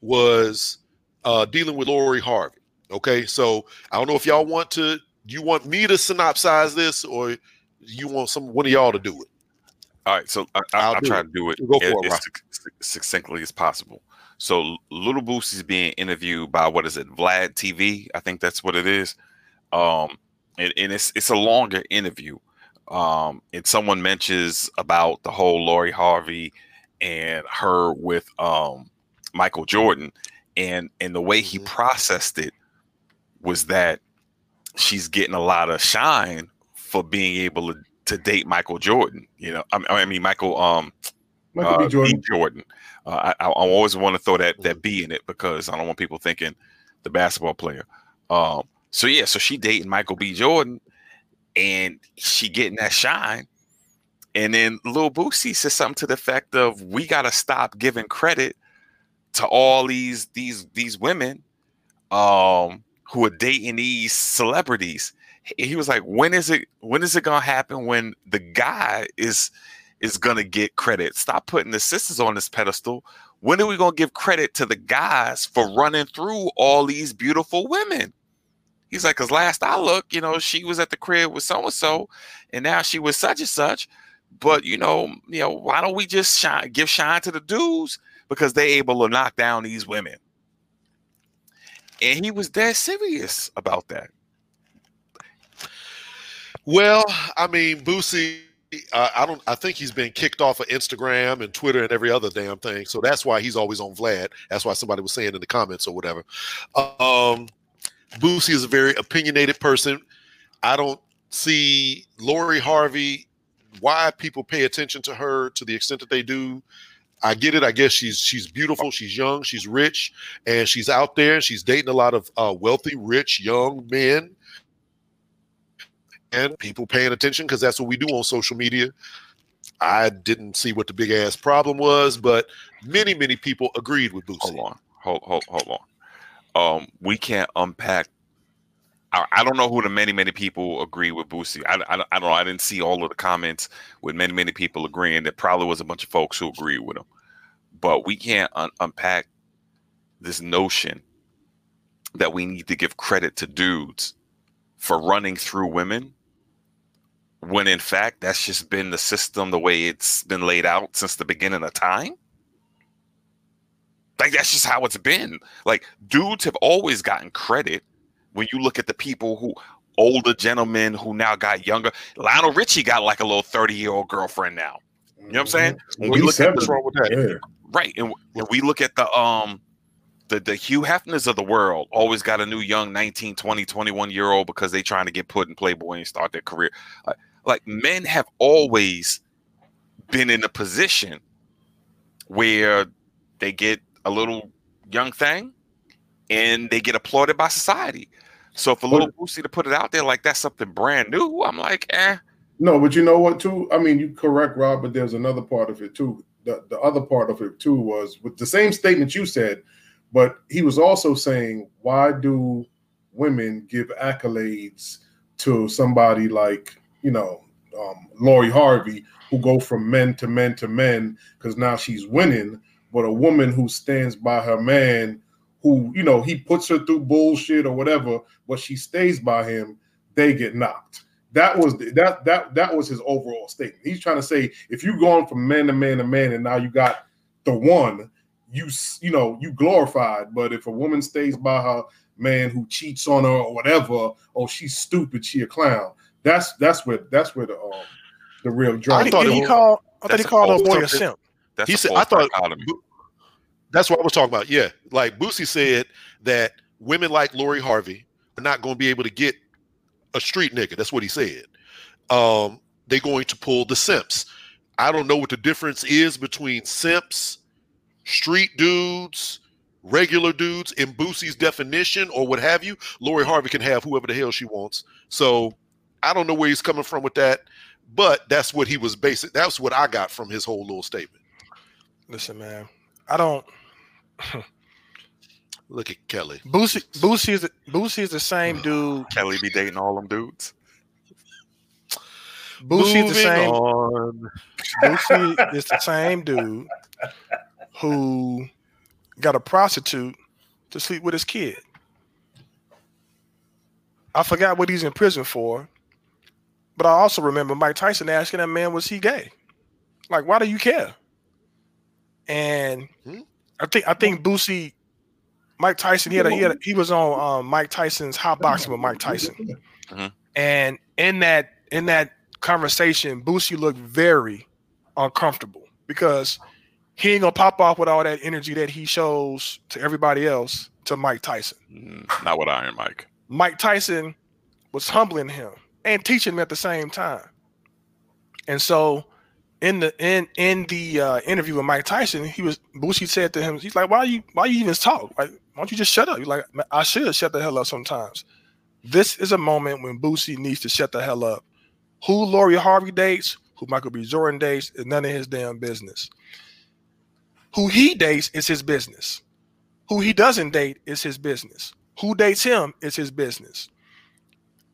was uh, dealing with Lori Harvey. Okay, so I don't know if y'all want to, you want me to synopsize this or you want some one of y'all to do it? All right, so I, I'll, I'll try it. to do it, go for it, it as succinctly as possible. So Little Boosie's being interviewed by, what is it, Vlad T V? I think that's what it is. Um, and, and it's it's a longer interview. Um, and someone mentions about the whole Lori Harvey and her with um, Michael Jordan. And, and the way he mm-hmm. processed it was that she's getting a lot of shine for being able to to date Michael Jordan, you know, I mean, Michael, um, Michael B. Jordan. B. Jordan. Uh, I, I always want to throw that, that B in it because I don't want people thinking the basketball player. Um, so yeah, so she dating Michael B. Jordan and she getting that shine. And then Lil Boosie says something to the effect of, we got to stop giving credit to all these, these, these women, um, who are dating these celebrities. He was like, when is it when is it gonna happen when the guy is is gonna get credit? Stop putting the sisters on this pedestal. When are we gonna give credit to the guys for running through all these beautiful women? He's like, because last I looked, you know, she was at the crib with so-and-so, and now she was such and such. But you know, you know, why don't we just shine, give shine to the dudes because they're able to knock down these women? And he was dead serious about that. Well, I mean, Boosie, uh, I don't. I think he's been kicked off of Instagram and Twitter and every other damn thing. So that's why he's always on Vlad. That's why somebody was saying in the comments or whatever. Um, Boosie is a very opinionated person. I don't see Lori Harvey, why people pay attention to her to the extent that they do. I get it. I guess she's she's beautiful. She's young. She's rich, and she's out there. She's dating a lot of uh, wealthy, rich young men. And people paying attention because that's what we do on social media. I didn't see what the big ass problem was, but many, many people agreed with Boosie. Hold on, hold, hold, hold on. Um, we can't unpack I, I don't know who the many, many people agree with Boosie. I, I, I don't know. I didn't see all of the comments with many, many people agreeing. There probably was a bunch of folks who agreed with him. But we can't un unpack this notion that we need to give credit to dudes for running through women when, in fact, that's just been the system, the way it's been laid out since the beginning of time. Like, that's just how it's been. Like, dudes have always gotten credit when you look at the people who, older gentlemen who now got younger. Lionel Richie got like a little thirty-year-old girlfriend now. You know what I'm saying? When we look at what's wrong with that, yeah. Right? And when we look at the um, the the Hugh Hefners of the world, always got a new young nineteen, twenty, twenty-one-year-old because they trying to get put in Playboy and start their career. Like, like men have always been in a position where they get a little young thing and they get applauded by society. So for Little Boosie to put it out there like that's something brand new, I'm like, eh. No, but you know what, too? I mean, you correct, Rob, but there's another part of it, too. The, the other part of it, too, was with the same statement you said, but he was also saying, why do women give accolades to somebody like, you know, um, Lori Harvey, who go from men to men to men because now she's winning, but a woman who stands by her man who, you know, he puts her through bullshit or whatever, but she stays by him, they get knocked. That was the, that that that was his overall statement. He's trying to say if you're going from man to man to man, and now you got the one, you you know you glorified. But if a woman stays by her man who cheats on her or whatever, oh she's stupid, she a clown. That's that's where that's where the um, the real drama. I thought he called. I thought he called a boy a simp. He said, I thought. That's what I was talking about. Yeah, like Boosie said that women like Lori Harvey are not going to be able to get a street nigga. That's what he said. Um, they're going to pull the simps. I don't know what the difference is between simps, street dudes, regular dudes in Boosie's definition or what have you. Lori Harvey can have whoever the hell she wants. So I don't know where he's coming from with that, but that's what he was basic. That's what I got from his whole little statement. Listen, man, I don't. Look at Kelly. Boosie, Boosie is Boosie is the same dude. Kelly be dating all them dudes. Boosie is the same. On. Boosie is the same dude who got a prostitute to sleep with his kid. I forgot what he's in prison for, but I also remember Mike Tyson asking that man, "Was he gay? Like, why do you care?" And hmm? I think I think Boosie. Mike Tyson, he had a, he, had a, he was on um, Mike Tyson's Hot Boxing with Mike Tyson, uh-huh. and in that in that conversation, Boosie looked very uncomfortable because he ain't gonna pop off with all that energy that he shows to everybody else to Mike Tyson. Mm, not with Iron Mike. Mike Tyson was humbling him and teaching him at the same time, and so in the in in the uh, interview with Mike Tyson, he was Boosie said to him, he's like, "Why are you why are you even talk? Like, why don't you just shut up?" You're like, I should shut the hell up sometimes. This is a moment when Boosie needs to shut the hell up. Who Lori Harvey dates, who Michael B. Jordan dates, is none of his damn business. Who he dates is his business. Who he doesn't date is his business. Who dates him is his business.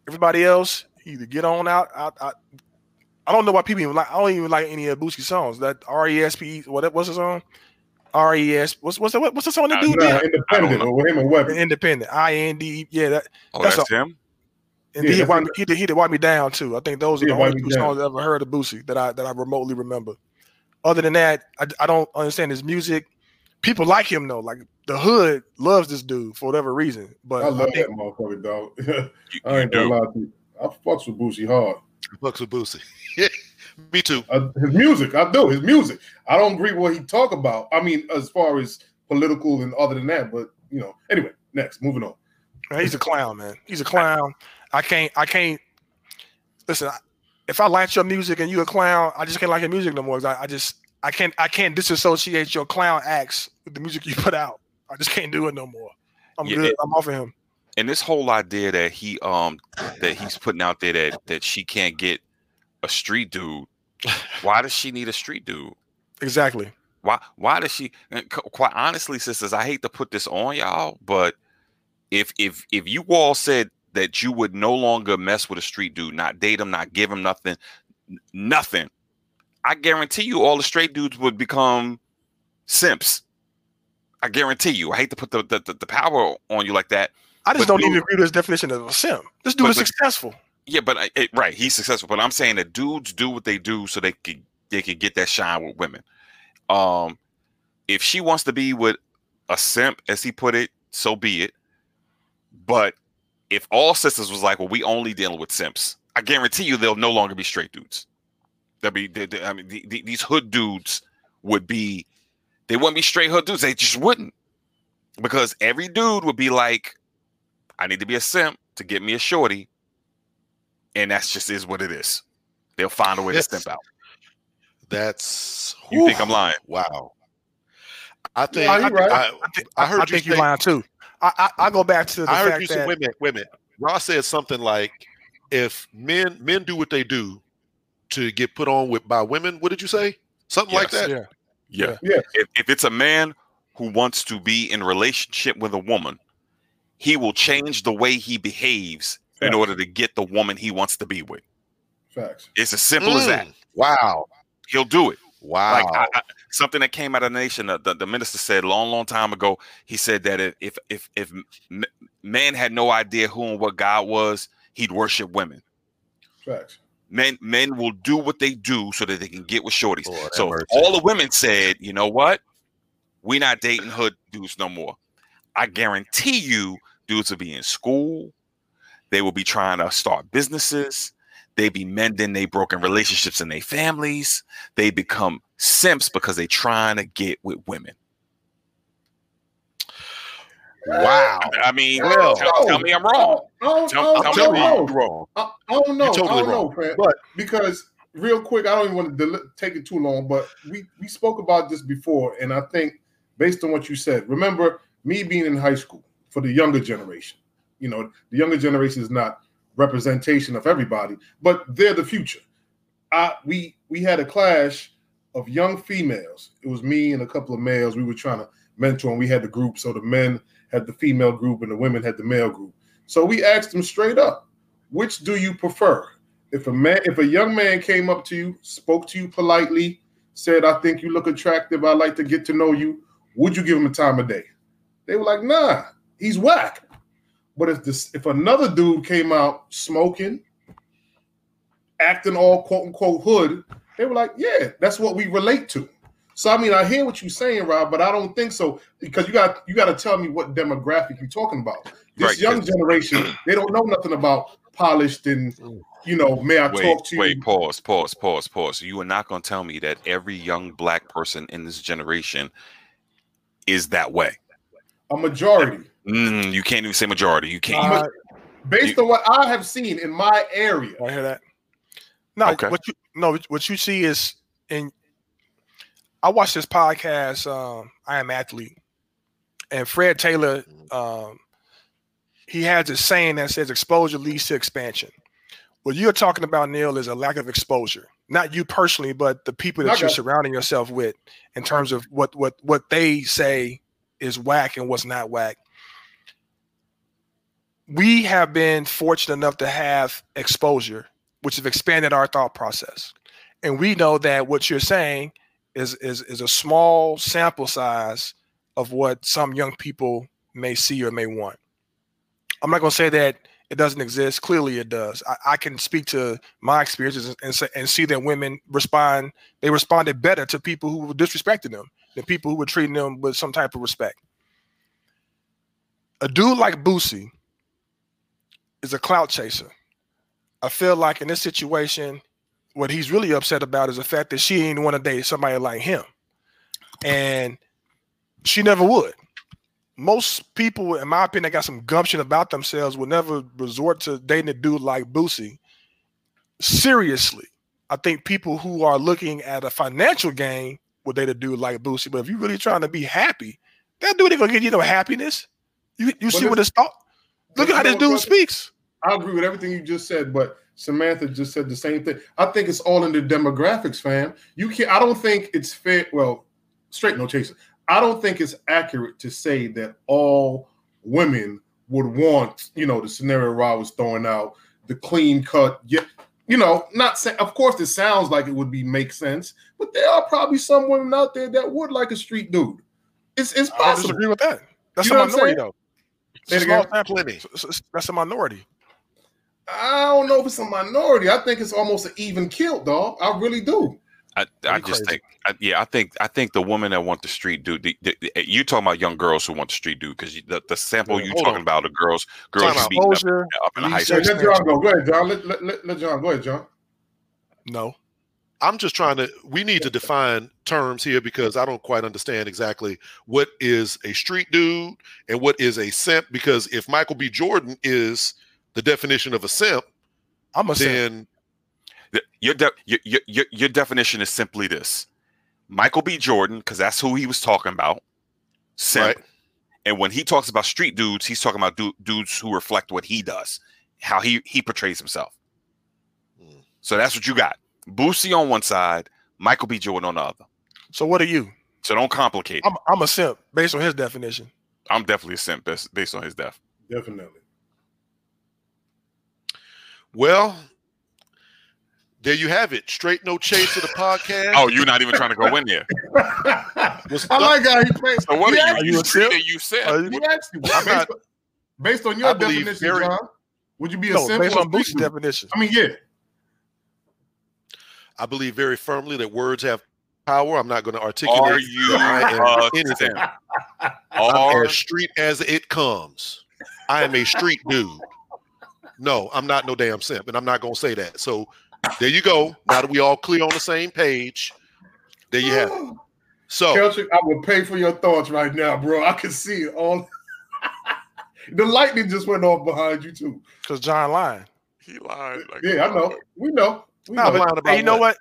Everybody else, either get on out. out, out. I don't know why people even like. I don't even like any of Boosie's songs. That R E S P, what what's his song? R E S, what's what's the what's the song that dude did? Independent or him and Weapon. Independent, I N D. Yeah, that. Oh, that's, that's a, him. And yeah, he, that's him. He did he did Wipe Me Down too. I think those are the only two songs I ever heard of Boosie that I that I remotely remember. Other than that, I, I don't understand his music. People like him though. Like the hood loves this dude for whatever reason. But I love I think, that motherfucker dog. I ain't gonna lie to you. I fucks with Boosie hard. Fucks with Boosie. Me too. Uh, his music, I do. His music. I don't agree with what he talk about. I mean, as far as political and other than that, but you know. Anyway, next, moving on. He's a clown, man. He's a clown. I can't. I can't. Listen, if I like your music and you a clown, I just can't like your music no more. I, I just, I can't. I can't disassociate your clown acts with the music you put out. I just can't do it no more. I'm yeah, good. I'm off of him. And this whole idea that he, um, that he's putting out there that that she can't get a street dude. Why does she need a street dude? Exactly. Why? Why does she? And quite honestly, sisters, I hate to put this on y'all, but if if if you all said that you would no longer mess with a street dude, not date him, not give him nothing, nothing. I guarantee you all the straight dudes would become simps. I guarantee you. I hate to put the, the, the power on you like that. I just don't dude, even agree with his definition of a simp. This dude but, is successful. Yeah, but I, it, right. He's successful. But I'm saying that dudes do what they do so they could, they could get that shine with women. Um, if she wants to be with a simp, as he put it, so be it. But if all sisters was like, well, we only dealing with simps, I guarantee you they'll no longer be straight dudes. They'll be, they, they, I mean, the, the, these hood dudes would be, they wouldn't be straight hood dudes. They just wouldn't. Because every dude would be like, I need to be a simp to get me a shorty. And that's just is what it is. They'll find a way that's, to simp out. That's you whew, think I'm lying. Wow. I think, yeah, I, right. I, I, I heard I you think you're lying too. I, I I go back to the I heard fact you say, that wait a minute, wait a minute. Ra said something like, if men men do what they do to get put on with by women, what did you say? Something yes, like that. Yeah. Yeah. yeah. If, if it's a man who wants to be in a relationship with a woman, he will change the way he behaves Facts. in order to get the woman he wants to be with. Facts. It's as simple mm. as that. Wow. He'll do it. Wow. Like I, I, something that came out of the nation, uh, the, the minister said a long, long time ago, he said that if if if man had no idea who and what God was, he'd worship women. Facts. Men, men will do what they do so that they can get with shorties. Lord, so all the women said, you know what? We're not dating hood dudes no more. I guarantee you dudes will be in school. They will be trying to start businesses. They be mending their broken relationships in their families. They become simps because they trying to get with women. Wow. I mean, well, tell, tell me I'm wrong. I don't know. I don't know, Fred, but because real quick, I don't even want to take it too long, but we, we spoke about this before, and I think based on what you said, remember me being in high school for the younger generation. You know, the younger generation is not representation of everybody, but they're the future. I we we had a clash of young females. It was me and a couple of males. We were trying to mentor, and we had the group. So the men had the female group, and the women had the male group. So we asked them straight up, "Which do you prefer?" If a man, if a young man came up to you, spoke to you politely, said, "I think you look attractive. I'd like to get to know you," would you give him a time of day? They were like, "Nah, he's whack." But if this, if another dude came out smoking, acting all quote unquote hood, they were like, yeah, that's what we relate to. So I mean, I hear what you're saying, Rob, but I don't think so, because you got you got to tell me what demographic you're talking about. This right, young generation, they don't know nothing about polished and you know. May I wait, talk to you? Wait, pause, pause, pause, pause. You are not going to tell me that every young black person in this generation is that way. A majority. Mm, you can't even say majority. You can't. Uh, even, based you, on what I have seen in my area, I hear that. No, okay. what you no, what you see is in. I watched this podcast. Um, I Am Athlete, and Fred Taylor. Um, he has a saying that says exposure leads to expansion. What you're talking about, Neil, is a lack of exposure. Not you personally, but the people that okay. you're surrounding yourself with, in terms of what what what they say is whack and what's not whack. We have been fortunate enough to have exposure, which have expanded our thought process. And we know that what you're saying is, is, is a small sample size of what some young people may see or may want. I'm not going to say that it doesn't exist. Clearly it does. I, I can speak to my experiences and, and, say, and see that women respond. They responded better to people who were disrespecting them than people who were treating them with some type of respect. A dude like Boosie is a clout chaser. I feel like in this situation, what he's really upset about is the fact that she ain't want to date somebody like him. And she never would. Most people, in my opinion, that got some gumption about themselves will never resort to dating a dude like Boosie. Seriously, I think people who are looking at a financial gain will date a dude like Boosie. But if you're really trying to be happy, that dude ain't going to give you no happiness. You, you see what it's thought? Look at how this dude speaks. I agree with everything you just said, but Samantha just said the same thing. I think it's all in the demographics, fam. You can't. I don't think it's fair. Well, straight no chaser. I don't think it's accurate to say that all women would want, you know, the scenario Ra was throwing out, the clean cut, you know, not say, of course it sounds like it would be make sense, but there are probably some women out there that would like a street dude. It's it's possible. I don't disagree with that. That's, you know, a minority though. It's a small sample. That's a minority. I don't know if it's a minority. I think it's almost an even kill, dog. I really do. I, I just crazy. think, I, yeah, I think, I think the women that want the street dude, the, the, the, you talking about young girls who want the street dude, because the, the sample yeah, you talking on. about are girls, girls who beat up, up in the high school. Let John go. Go ahead, John. Let, let, let, let John go ahead, John. No, I'm just trying to. We need to define terms here because I don't quite understand exactly what is a street dude and what is a simp. Because if Michael B. Jordan is the definition of a simp, I'm a then. Simp. Your, de- your, your, your definition is simply this. Michael B. Jordan, because that's who he was talking about, simp. Right. And when he talks about street dudes, he's talking about du- dudes who reflect what he does, how he, he portrays himself. Mm. So that's what you got. Boosie on one side, Michael B. Jordan on the other. So what are you? So don't complicate it. I'm, I'm a simp based on his definition. I'm definitely a simp based, based on his def. Definitely. Well... there you have it. Straight No Chase to the podcast. Oh, you're not even trying to go in there. I like how he plays. So what are you? You said. Based on your I definition, very, John, would you be no, a simp? Based on Boosie's definition. I mean, yeah. I believe very firmly that words have power. I'm not going to articulate. Are you I am anything? I'm as street as it comes. I am a street dude. No, I'm not no damn simp, and I'm not going to say that. So. There you go. Now that we all clear on the same page, there you have it. So, Keltrick, I would pay for your thoughts right now, bro. I can see it all. The lightning just went off behind you too. Because John lied. He lied. Like yeah, I know. Liar. We know. We know. About hey, you know what?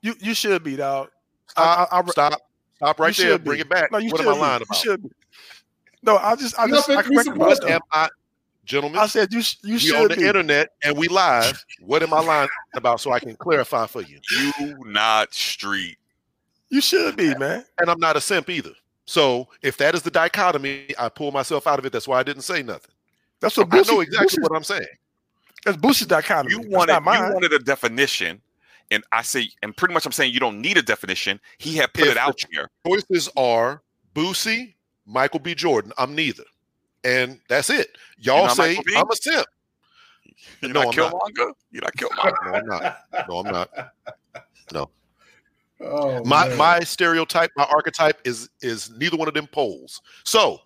You you should be dog. Stop. I, I, I, stop. Stop right there. Bring it back. No, you what am I lying be. about? You should be. No, I just I you just I corrected myself. Am I? Gentlemen, I said you. You we should on the be. internet and we live. What am I lying about? So I can clarify for you. You not street. You should be, man. And I'm not a simp either. So if that is the dichotomy, I pull myself out of it. That's why I didn't say nothing. That's what Boosie, I know exactly Boosie's, what I'm saying. That's Boosie's dichotomy. You wanted, you wanted a definition, and I say, and pretty much I'm saying you don't need a definition. He had put if it out here. Choices are Boosie, Michael B. Jordan. I'm neither. And that's it. Y'all say I'm a simp. You're no, not Killmonger. You're not Killmonger. No, I'm not. No, I'm not. No. Oh, my man. my stereotype, my archetype is is neither one of them poles. So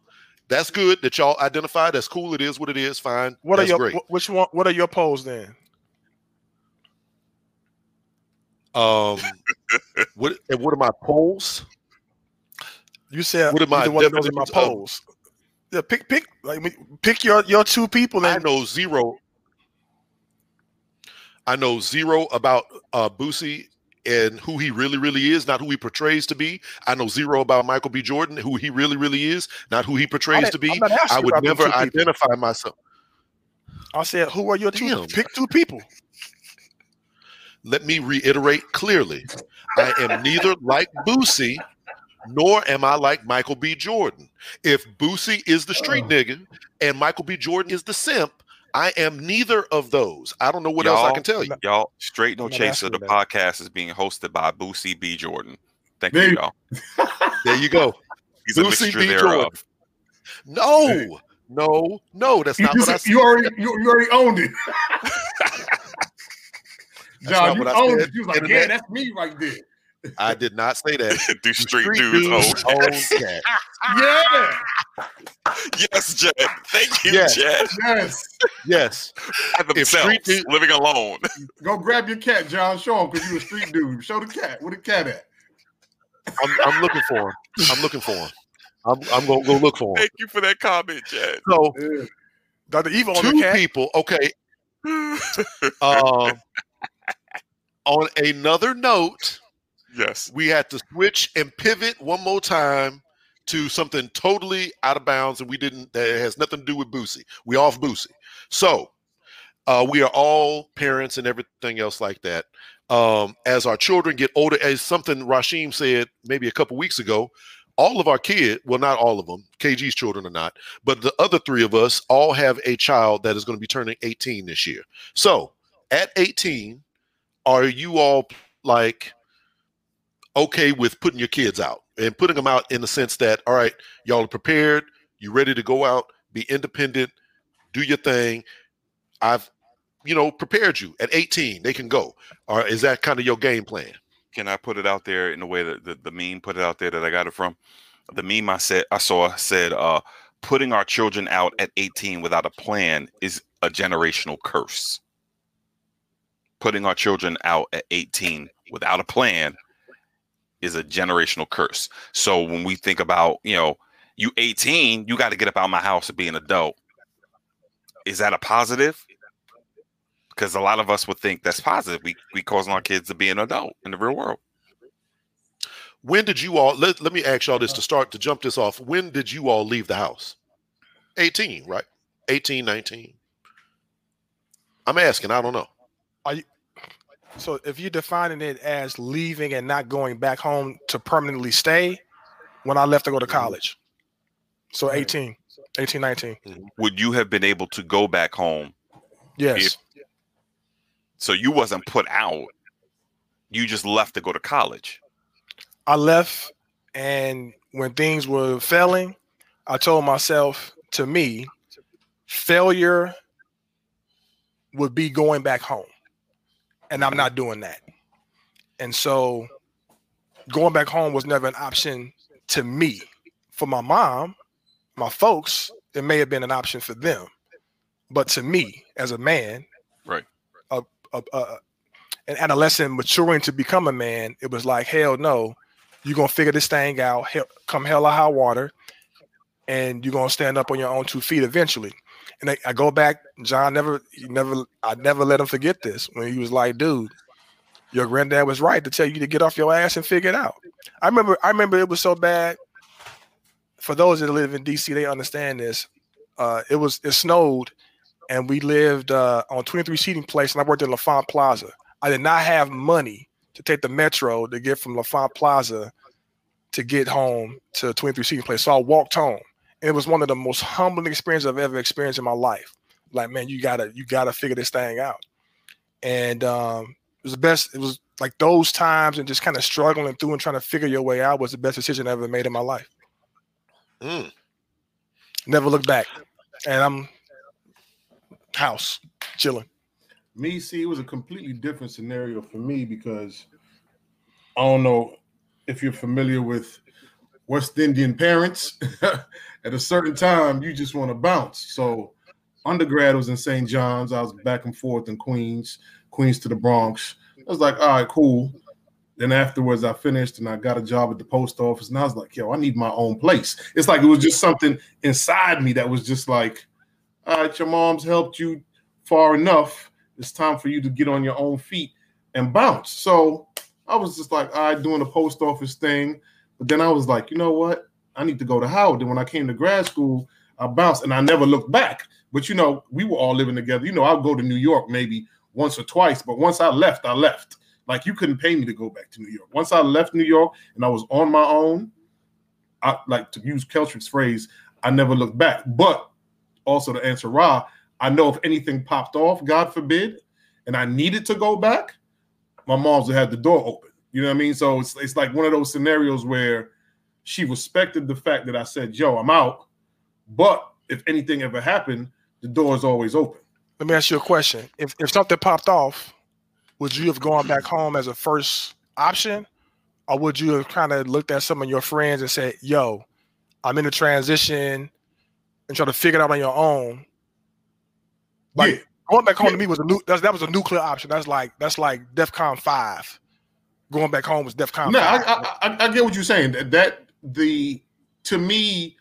that's good that y'all identify. That's cool. It is what it is. Fine. What that's are your great. Which one? What are your poles then? Um. what and what are my poles? You said what are my, one of those are my poles? Of, Yeah, pick pick like pick your, your two people. And- I know zero. I know zero about uh, Boosie and who he really really is, not who he portrays to be. I know zero about Michael B. Jordan, who he really really is, not who he portrays to be. I would never identify people. myself. I said, who are your two? Damn. Pick two people. Let me reiterate clearly: I am neither like Boosie. Nor am I like Michael B. Jordan. If Boosie is the street oh. nigga and Michael B. Jordan is the simp, I am neither of those. I don't know what y'all, else I can tell you. Y'all, Straight No Chaser, the podcast is being hosted by Boosie B. Jordan. Thank Dude. you, y'all. There you go. He's Boosie a B. Thereof. Jordan. No, Dude. no, no. That's you not just, what I said. You already, you, you already owned it. John, you owned it. You was like, Internet. yeah, that's me right there. I did not say that. The street, street dudes own that. Yeah. Yes, Jen. Thank you, yes. Jen. Yes. Yes. Themselves, dude, living alone. Go grab your cat, John. Show him because you're a street dude. Show the cat. Where the cat at? I'm, I'm looking for him. I'm looking for him. I'm, I'm going to go look for him. Thank you for that comment, Jen. So, yeah. Doctor Eva on the cat. Two people. Okay. um, on another note... Yes, we had to switch and pivot one more time to something totally out of bounds, and we didn't. That has nothing to do with Boosie. We off Boosie, so uh, we are all parents and everything else like that. Um, as our children get older, as something Rasheem said maybe a couple weeks ago, all of our kids, well, not all of them, K G's children are not, but the other three of us all have a child that is going to be turning eighteen this year. So at eighteen, are you all like okay with putting your kids out and putting them out in the sense that, all right, y'all are prepared, you ready to go out, be independent, do your thing. I've, you know, prepared you at eighteen, they can go. Or is that kind of your game plan? Can I put it out there in the way that the, the meme put it out there that I got it from? The meme I said I saw said, uh, putting our children out at eighteen without a plan is a generational curse. Putting our children out at eighteen without a plan is a generational curse. So when we think about, you know, you eighteen, you got to get up out of my house and be an adult. Is that a positive? Because a lot of us would think that's positive. We we causing our kids to be an adult in the real world. When did you all, let, let me ask y'all this to start to jump this off. When did you all leave the house? eighteen, right? eighteen, nineteen. I'm asking, I don't know. Are you, so if you're defining it as leaving and not going back home to permanently stay, when I left to go to college. So eighteen, eighteen, nineteen. Would you have been able to go back home? Yes. If, So you wasn't put out. You just left to go to college. I left, and when things were failing, I told myself, to me, failure would be going back home. And I'm not doing that. And so going back home was never an option to me. For my mom, my folks, it may have been an option for them. But to me, as a man, right. A, a, an adolescent maturing to become a man, it was like, hell no, you're going to figure this thing out, hell, come hell or high water, and you're going to stand up on your own two feet eventually. And I, I go back, John never, he never, I never let him forget this when he was like, dude, your granddad was right to tell you to get off your ass and figure it out. I remember, I remember it was so bad. For those that live in D C, they understand this. Uh, it was, it snowed. And we lived uh, on twenty-three Seating Place, and I worked in Lafont Plaza. I did not have money to take the metro to get from Lafont Plaza to get home to twenty-three Seating Place. So I walked home, and it was one of the most humbling experiences I've ever experienced in my life. Like, man, you gotta, you gotta figure this thing out. And um, it was the best. It was like those times and just kind of struggling through and trying to figure your way out was the best decision I ever made in my life. Mm. Never looked back, and I'm. House chilling. Me, see, it was a completely different scenario for me because I don't know if you're familiar with West Indian parents. At a certain time, you just want to bounce. So undergrad was in Saint John's. I was back and forth in Queens, Queens to the Bronx. I was like, all right, cool. Then afterwards, I finished and I got a job at the post office. And I was like, yo, I need my own place. It's like it was just something inside me that was just like, all right, your mom's helped you far enough. It's time for you to get on your own feet and bounce. So I was just like, all right, doing the post office thing. But then I was like, you know what? I need to go to Howard. And when I came to grad school, I bounced and I never looked back. But, you know, we were all living together. You know, I'll go to New York maybe once or twice. But once I left, I left. Like, you couldn't pay me to go back to New York. Once I left New York and I was on my own, I like to use Keltrick's phrase, I never looked back. But also to answer Ra, I know if anything popped off, God forbid, and I needed to go back, my mom's would have the door open. You know what I mean? So it's, it's like one of those scenarios where she respected the fact that I said, yo, I'm out. But if anything ever happened, the door is always open. Let me ask you a question. If, if something popped off, would you have gone back home as a first option? Or would you have kind of looked at some of your friends and said, yo, I'm in a transition, and try to figure it out on your own? Like, yeah. Going back home yeah. to me was a new, that's, that was a nuclear option. That's like, that's like DEFCON five. Going back home was DEFCON no, five. No, I, I, I get what you're saying. That, that, the, to me,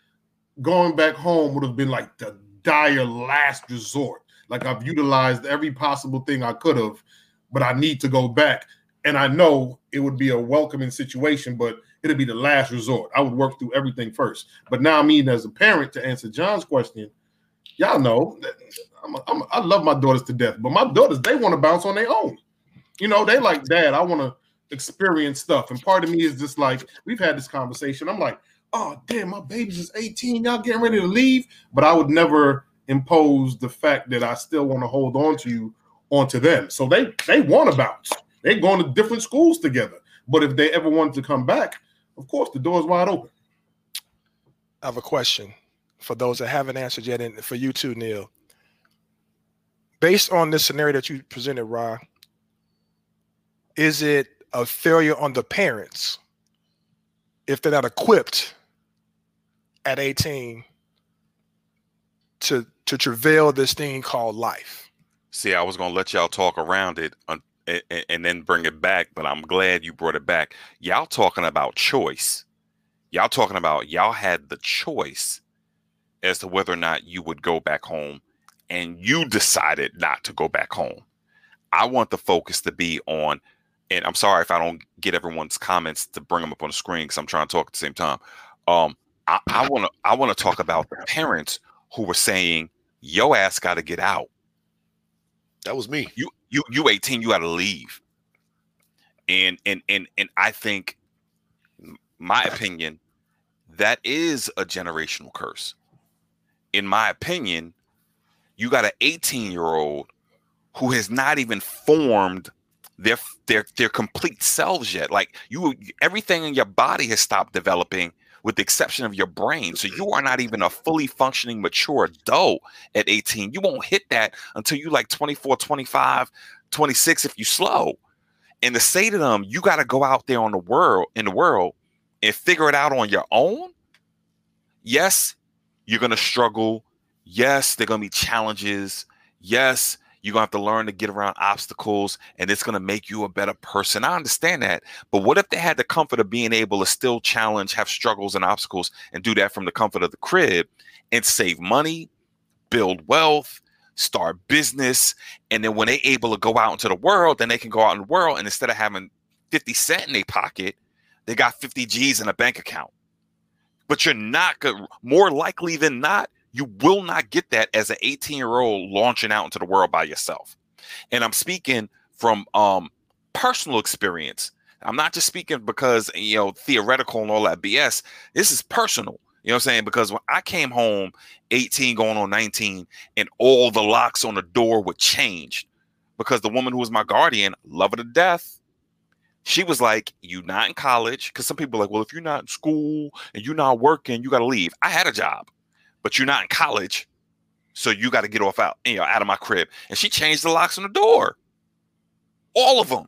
going back home would have been like the dire last resort. Like, I've utilized every possible thing I could have, but I need to go back. And I know it would be a welcoming situation, but it'd be the last resort. I would work through everything first. But now, I mean, as a parent, to answer John's question, y'all know that I'm a, I'm a, I love my daughters to death, but my daughters, they want to bounce on their own. You know, they like, Dad, I want to experience stuff. And part of me is just like, we've had this conversation. I'm like, oh, damn, my baby's just eighteen. Y'all getting ready to leave. But I would never impose the fact that I still want to hold on to you onto them. So they, they want to bounce. They're going to different schools together. But if they ever wanted to come back, of course, the door's wide open. I have a question for those that haven't answered yet, and for you too, Neil. Based on this scenario that you presented, Ra, is it a failure on the parents if they're not equipped at eighteen to to travail this thing called life? See, I was going to let y'all talk around it un and, and then bring it back, but I'm glad you brought it back. Y'all talking about choice. Y'all talking about y'all had the choice as to whether or not you would go back home, and you decided not to go back home. I want the focus to be on, and I'm sorry if I don't get everyone's comments to bring them up on the screen because I'm trying to talk at the same time. Um, I, I want to I want to talk about the parents who were saying, "Yo ass got to get out." That was me. You you you eighteen. You got to leave. And and and and I think, my opinion, that is a generational curse. In my opinion, you got an eighteen-year-old who has not even formed their their their complete selves yet. Like you, everything in your body has stopped developing, with the exception of your brain. So you are not even a fully functioning, mature adult at eighteen. You won't hit that until you like twenty-four, twenty-five, twenty-six if you slow. And to say to them, you got to go out there on the world in the world and figure it out on your own. Yes, you're gonna struggle. Yes, there are going to be challenges. Yes, you're going to have to learn to get around obstacles, and it's going to make you a better person. I understand that. But what if they had the comfort of being able to still challenge, have struggles and obstacles, and do that from the comfort of the crib and save money, build wealth, start business? And then when they're able to go out into the world, then they can go out in the world, and instead of having fifty cent in their pocket, they got fifty G's in a bank account. But you're not good. More likely than not, you will not get that as an eighteen-year-old launching out into the world by yourself. And I'm speaking from um, personal experience. I'm not just speaking because, you know, theoretical and all that B S. This is personal. You know what I'm saying? Because when I came home, eighteen going on nineteen, and all the locks on the door were changed because the woman who was my guardian, love her to death, she was like, you not in college. Because some people are like, well, if you're not in school and you're not working, you got to leave. I had a job. But you're not in college, so you got to get off out, you know, out of my crib. And she changed the locks on the door, all of them.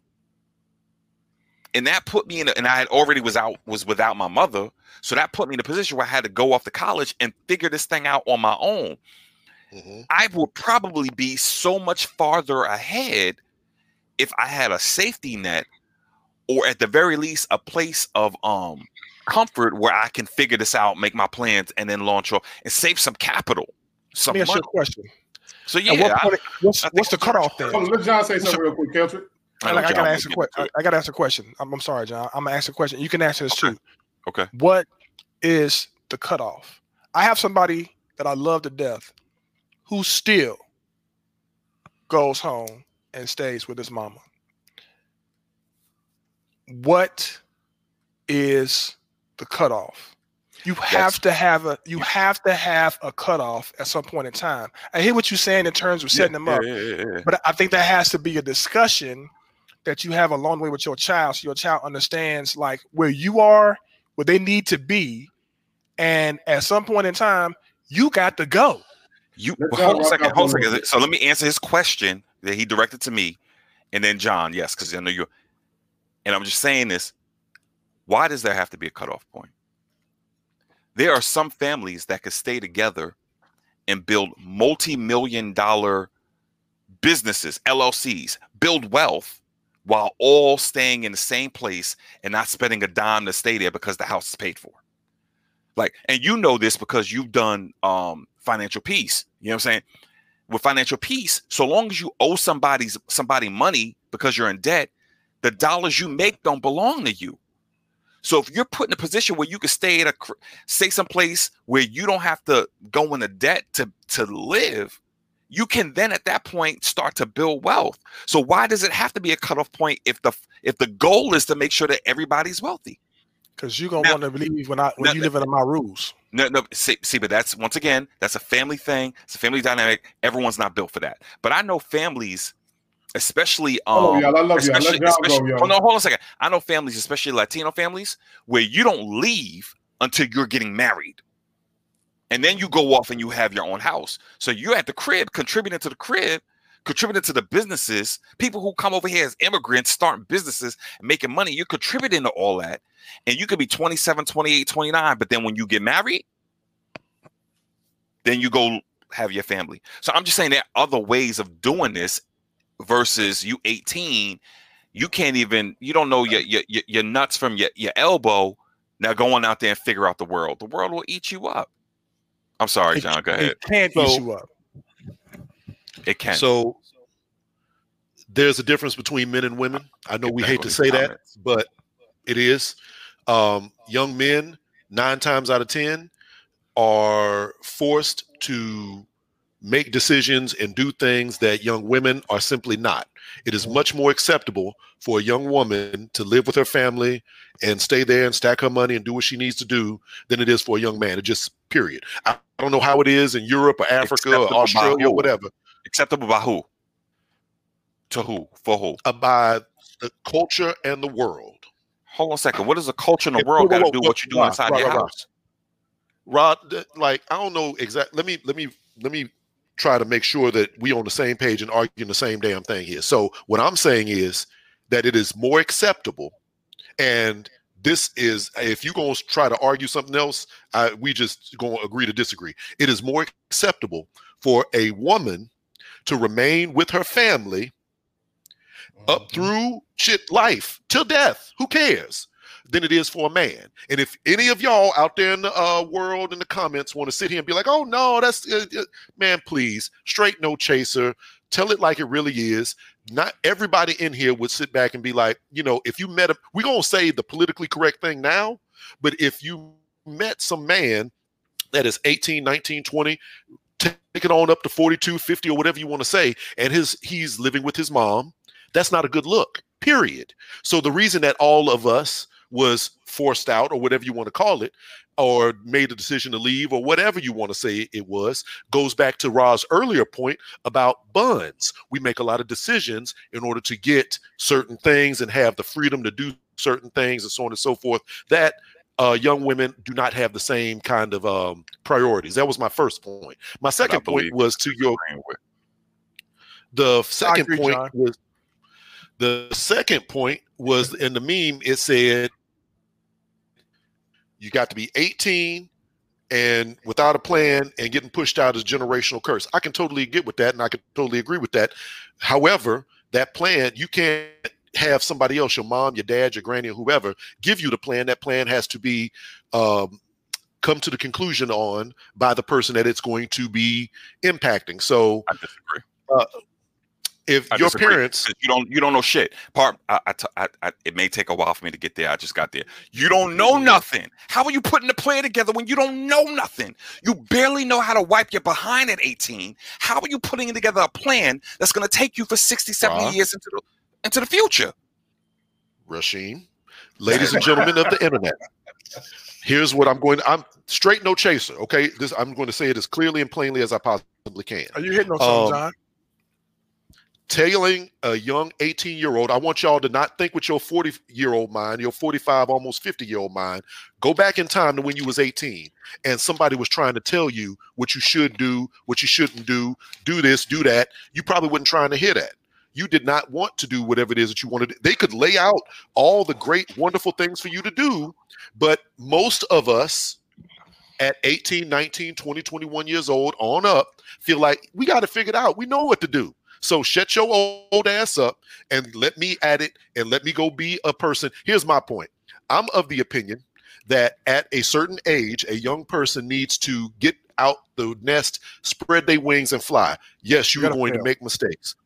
And that put me in. A, and I had already was out, was without my mother, so that put me in a position where I had to go off to college and figure this thing out on my own. Mm-hmm. I would probably be so much farther ahead if I had a safety net, or at the very least, a place of um. comfort where I can figure this out, make my plans, and then launch off and save some capital. Some Let me ask you a question. So yeah, what point, I, what's, I what's the cutoff there? Let John say something real quick, Kendrick. I, like, I gotta ask a question. I, I gotta ask a question. I'm, I'm sorry, John. I'm gonna ask a question. You can answer this okay. too. Okay. What is the cutoff? I have somebody that I love to death who still goes home and stays with his mama. What is the cutoff? You have yes. to have a you have to have a cutoff at some point in time. I hear what you're saying in terms of setting yeah, them up, yeah, yeah, yeah. but I think that has to be a discussion that you have a long way with your child, so your child understands like where you are, where they need to be, and at some point in time, you got to go. You hold on a second, hold on a second. So let me answer his question that he directed to me, and then John, yes, because I know you. And I'm just saying this. Why does there have to be a cutoff point? There are some families that could stay together and build multi-million dollar businesses, L L Cs, build wealth while all staying in the same place and not spending a dime to stay there because the house is paid for. Like, and you know this because you've done um, financial peace. You know what I'm saying? With financial peace, so long as you owe somebody's somebody money because you're in debt, the dollars you make don't belong to you. So if you're put in a position where you can stay at a stay someplace where you don't have to go into debt to, to live, you can then at that point start to build wealth. So why does it have to be a cutoff point if the if the goal is to make sure that everybody's wealthy? Because you're going to want to believe when I when now, you live under my rules. No, no. See, see, but that's, once again, that's a family thing. It's a family dynamic. Everyone's not built for that. But I know families, especially... Um, oh, y'all. I love y'all. Let y'all go, y'all. Oh, no, hold on a second. I know families, especially Latino families, where you don't leave until you're getting married. And then you go off and you have your own house. So you're at the crib, contributing to the crib, contributing to the businesses. People who come over here as immigrants, starting businesses, and making money, you're contributing to all that. And you could be twenty-seven, twenty-eight, twenty-nine, but then when you get married, then you go have your family. So I'm just saying there are other ways of doing this versus you eighteen. You can't even, you don't know your your, your nuts from your, your elbow. Now going out there and figure out the world. The world will eat you up. I'm sorry, John. Go ahead. It can't so, eat you up. It can. So there's a difference between men and women. I know we hate to say that, but it is. Um, young men, nine times out of ten, are forced to make decisions and do things that young women are simply not. It is much more acceptable for a young woman to live with her family and stay there and stack her money and do what she needs to do than it is for a young man. It just, period. I, I don't know how it is in Europe or Africa acceptable or Australia or whatever. Acceptable by who? To who? For who? Uh, by the culture and the world. Hold on a second. What does the culture in the world got to do with what you do inside your house? Rod, like, I don't know exactly. Let me, let me, let me try to make sure that we on the same page and arguing the same damn thing here. So what I'm saying is that it is more acceptable. And this is, if you're going to try to argue something else, I, we just going to agree to disagree. It is more acceptable for a woman to remain with her family up through shit life till death, who cares, than it is for a man. And if any of y'all out there in the uh, world in the comments want to sit here and be like, oh no, that's uh, uh, man, please, straight no chaser, tell it like it really is. Not everybody in here would sit back and be like, you know, if you met a, we're gonna say the politically correct thing now, but if you met some man that is eighteen, nineteen, twenty, take it on up to forty-two, fifty, or whatever you want to say, and his he's living with his mom, that's not a good look, period. So the reason that all of us was forced out, or whatever you want to call it, or made a decision to leave, or whatever you want to say it was, goes back to Ra's earlier point about buns. We make a lot of decisions in order to get certain things and have the freedom to do certain things and so on and so forth, that uh, young women do not have the same kind of um, priorities. That was my first point. My second point was to your... The second agree, point John. was... The second point was in the meme, it said you got to be eighteen and without a plan and getting pushed out is a generational curse. I can totally get with that and I can totally agree with that. However, that plan, you can't have somebody else, your mom, your dad, your granny, or whoever, give you the plan. That plan has to be um, come to the conclusion on by the person that it's going to be impacting. So I disagree. Uh, If I your disagree, parents, you don't you don't know shit. Part I, I, I, I, it may take a while for me to get there. I just got there. You don't know nothing. How are you putting the plan together when you don't know nothing? You barely know how to wipe your behind at eighteen. How are you putting together a plan that's going to take you for sixty, seventy uh, years into the into the future? Rasheem, ladies and gentlemen of the internet, here's what I'm going. I'm straight no chaser. Okay, this I'm going to say it as clearly and plainly as I possibly can. Are you hitting on something, um, John? Tailing a young eighteen-year-old, I want y'all to not think with your forty-year-old mind, your forty-five, almost fifty-year-old mind. Go back in time to when you was eighteen and somebody was trying to tell you what you should do, what you shouldn't do, do this, do that. You probably wasn't trying to hear that. You did not want to do whatever it is that you wanted to do. They could lay out all the great, wonderful things for you to do, but most of us at eighteen, nineteen, twenty, twenty-one years old on up feel like we got to figure it out. We know what to do. So shut your old ass up and let me at it and let me go be a person. Here's my point. I'm of the opinion that at a certain age, a young person needs to get out the nest, spread their wings and fly. Yes, you are going to make mistakes.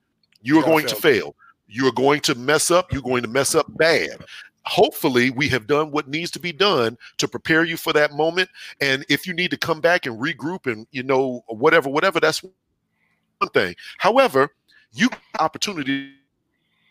You are going to fail. You are going to mess up. You're going to mess up bad. Hopefully we have done what needs to be done to prepare you for that moment. And if you need to come back and regroup and, you know, whatever, whatever, that's one thing. However, you have the opportunity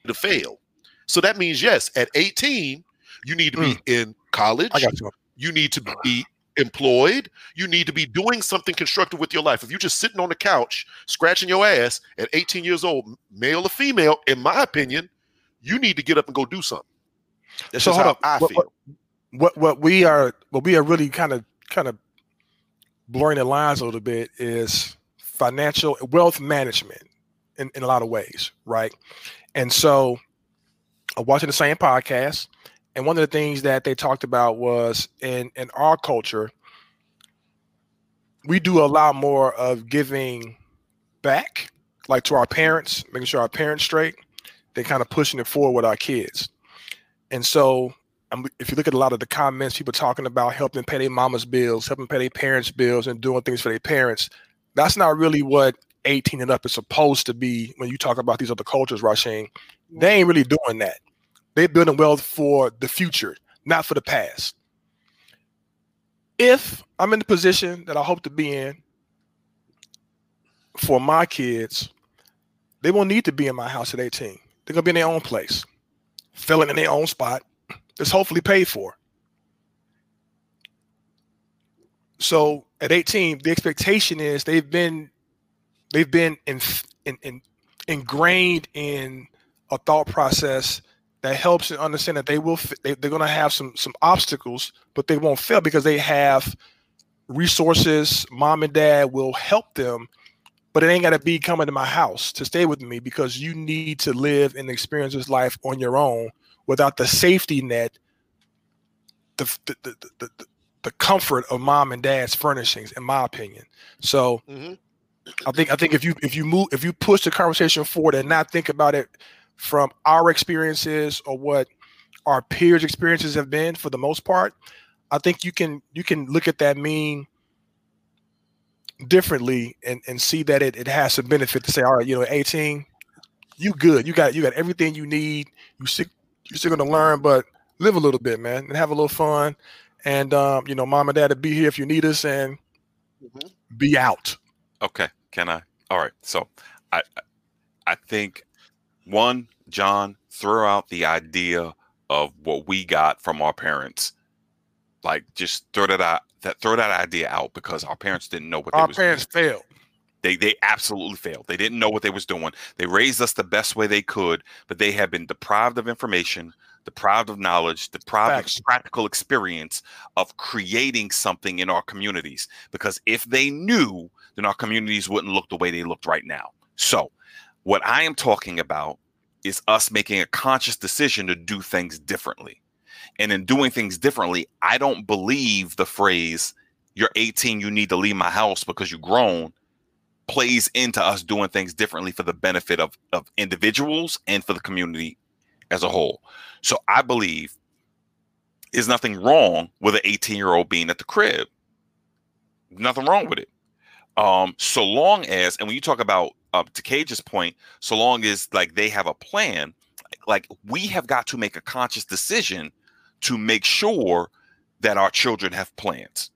to fail. So that means, yes, at eighteen, You need to be mm. in college. I got you. You need to be employed. You need to be doing something constructive with your life. If you're just sitting on the couch, scratching your ass at eighteen years old, male or female, in my opinion, you need to get up and go do something. That's so just how I what, feel. What what we are what we are really kind of kind of blurring the lines a little bit is financial wealth management in, in a lot of ways, right? And so I'm watching the same podcast, and one of the things that they talked about was in, in our culture, we do a lot more of giving back, like to our parents, making sure our parents straight. They're kind of pushing it forward with our kids. And so um, if you look at a lot of the comments, people talking about helping pay their mama's bills, helping pay their parents' bills, and doing things for their parents, that's not really what eighteen and up is supposed to be when you talk about these other cultures, Rasheem. They ain't really doing that. They're building wealth for the future, not for the past. If I'm in the position that I hope to be in for my kids, they won't need to be in my house at eighteen. They're going to be in their own place, filling in their own spot that's hopefully paid for. So at eighteen, the expectation is they've been they've been in, in, in, ingrained in a thought process that helps them understand that they will they, they're going to have some some obstacles, but they won't fail because they have resources. Mom and dad will help them, but it ain't got to be coming to my house to stay with me, because you need to live and experience this life on your own without the safety net, the the the, the, the, the comfort of mom and dad's furnishings, in my opinion. So mm-hmm. I think I think if you if you move if you push the conversation forward and not think about it from our experiences or what our peers' experiences have been for the most part, I think you can you can look at that meme differently and, and see that it, it has some benefit to say, all right, you know, eighteen, you good. You got you got everything you need. You still you're still gonna learn, but live a little bit, man, and have a little fun. And um, you know, mom and dad will be here if you need us, and mm-hmm. be out. Okay. Can I? All right. So I I think one, John, throw out the idea of what we got from our parents. Like, just throw that out, that throw that idea out, because our parents didn't know what they was doing. Our parents failed. They they absolutely failed. They didn't know what they was doing. They raised us the best way they could, but they have been deprived of information, deprived of knowledge, deprived Facts. Of practical experience of creating something in our communities. Because if they knew, then our communities wouldn't look the way they looked right now. So what I am talking about is us making a conscious decision to do things differently. And in doing things differently, I don't believe the phrase, you're eighteen, you need to leave my house because you're grown, plays into us doing things differently for the benefit of, of individuals and for the community as a whole. So I believe there's nothing wrong with an eighteen-year-old being at the crib. Nothing wrong with it. Um, so long as, and when you talk about Uh, to Cage's point, so long as like they have a plan, like we have got to make a conscious decision to make sure that our children have plans,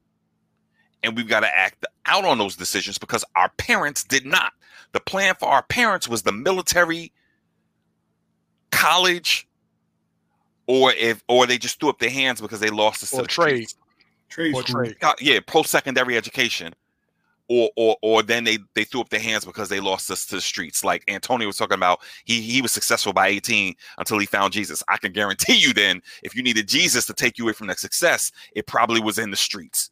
and we've got to act out on those decisions, because our parents did not. The plan for our parents was the military, college, or if or they just threw up their hands because they lost a the trade, trade, or trade. Yeah, post-secondary education. Or, or, or then they, they threw up their hands because they lost us to the streets. Like Antonio was talking about, he he was successful by eighteen until he found Jesus. I can guarantee you then, if you needed Jesus to take you away from that success, it probably was in the streets.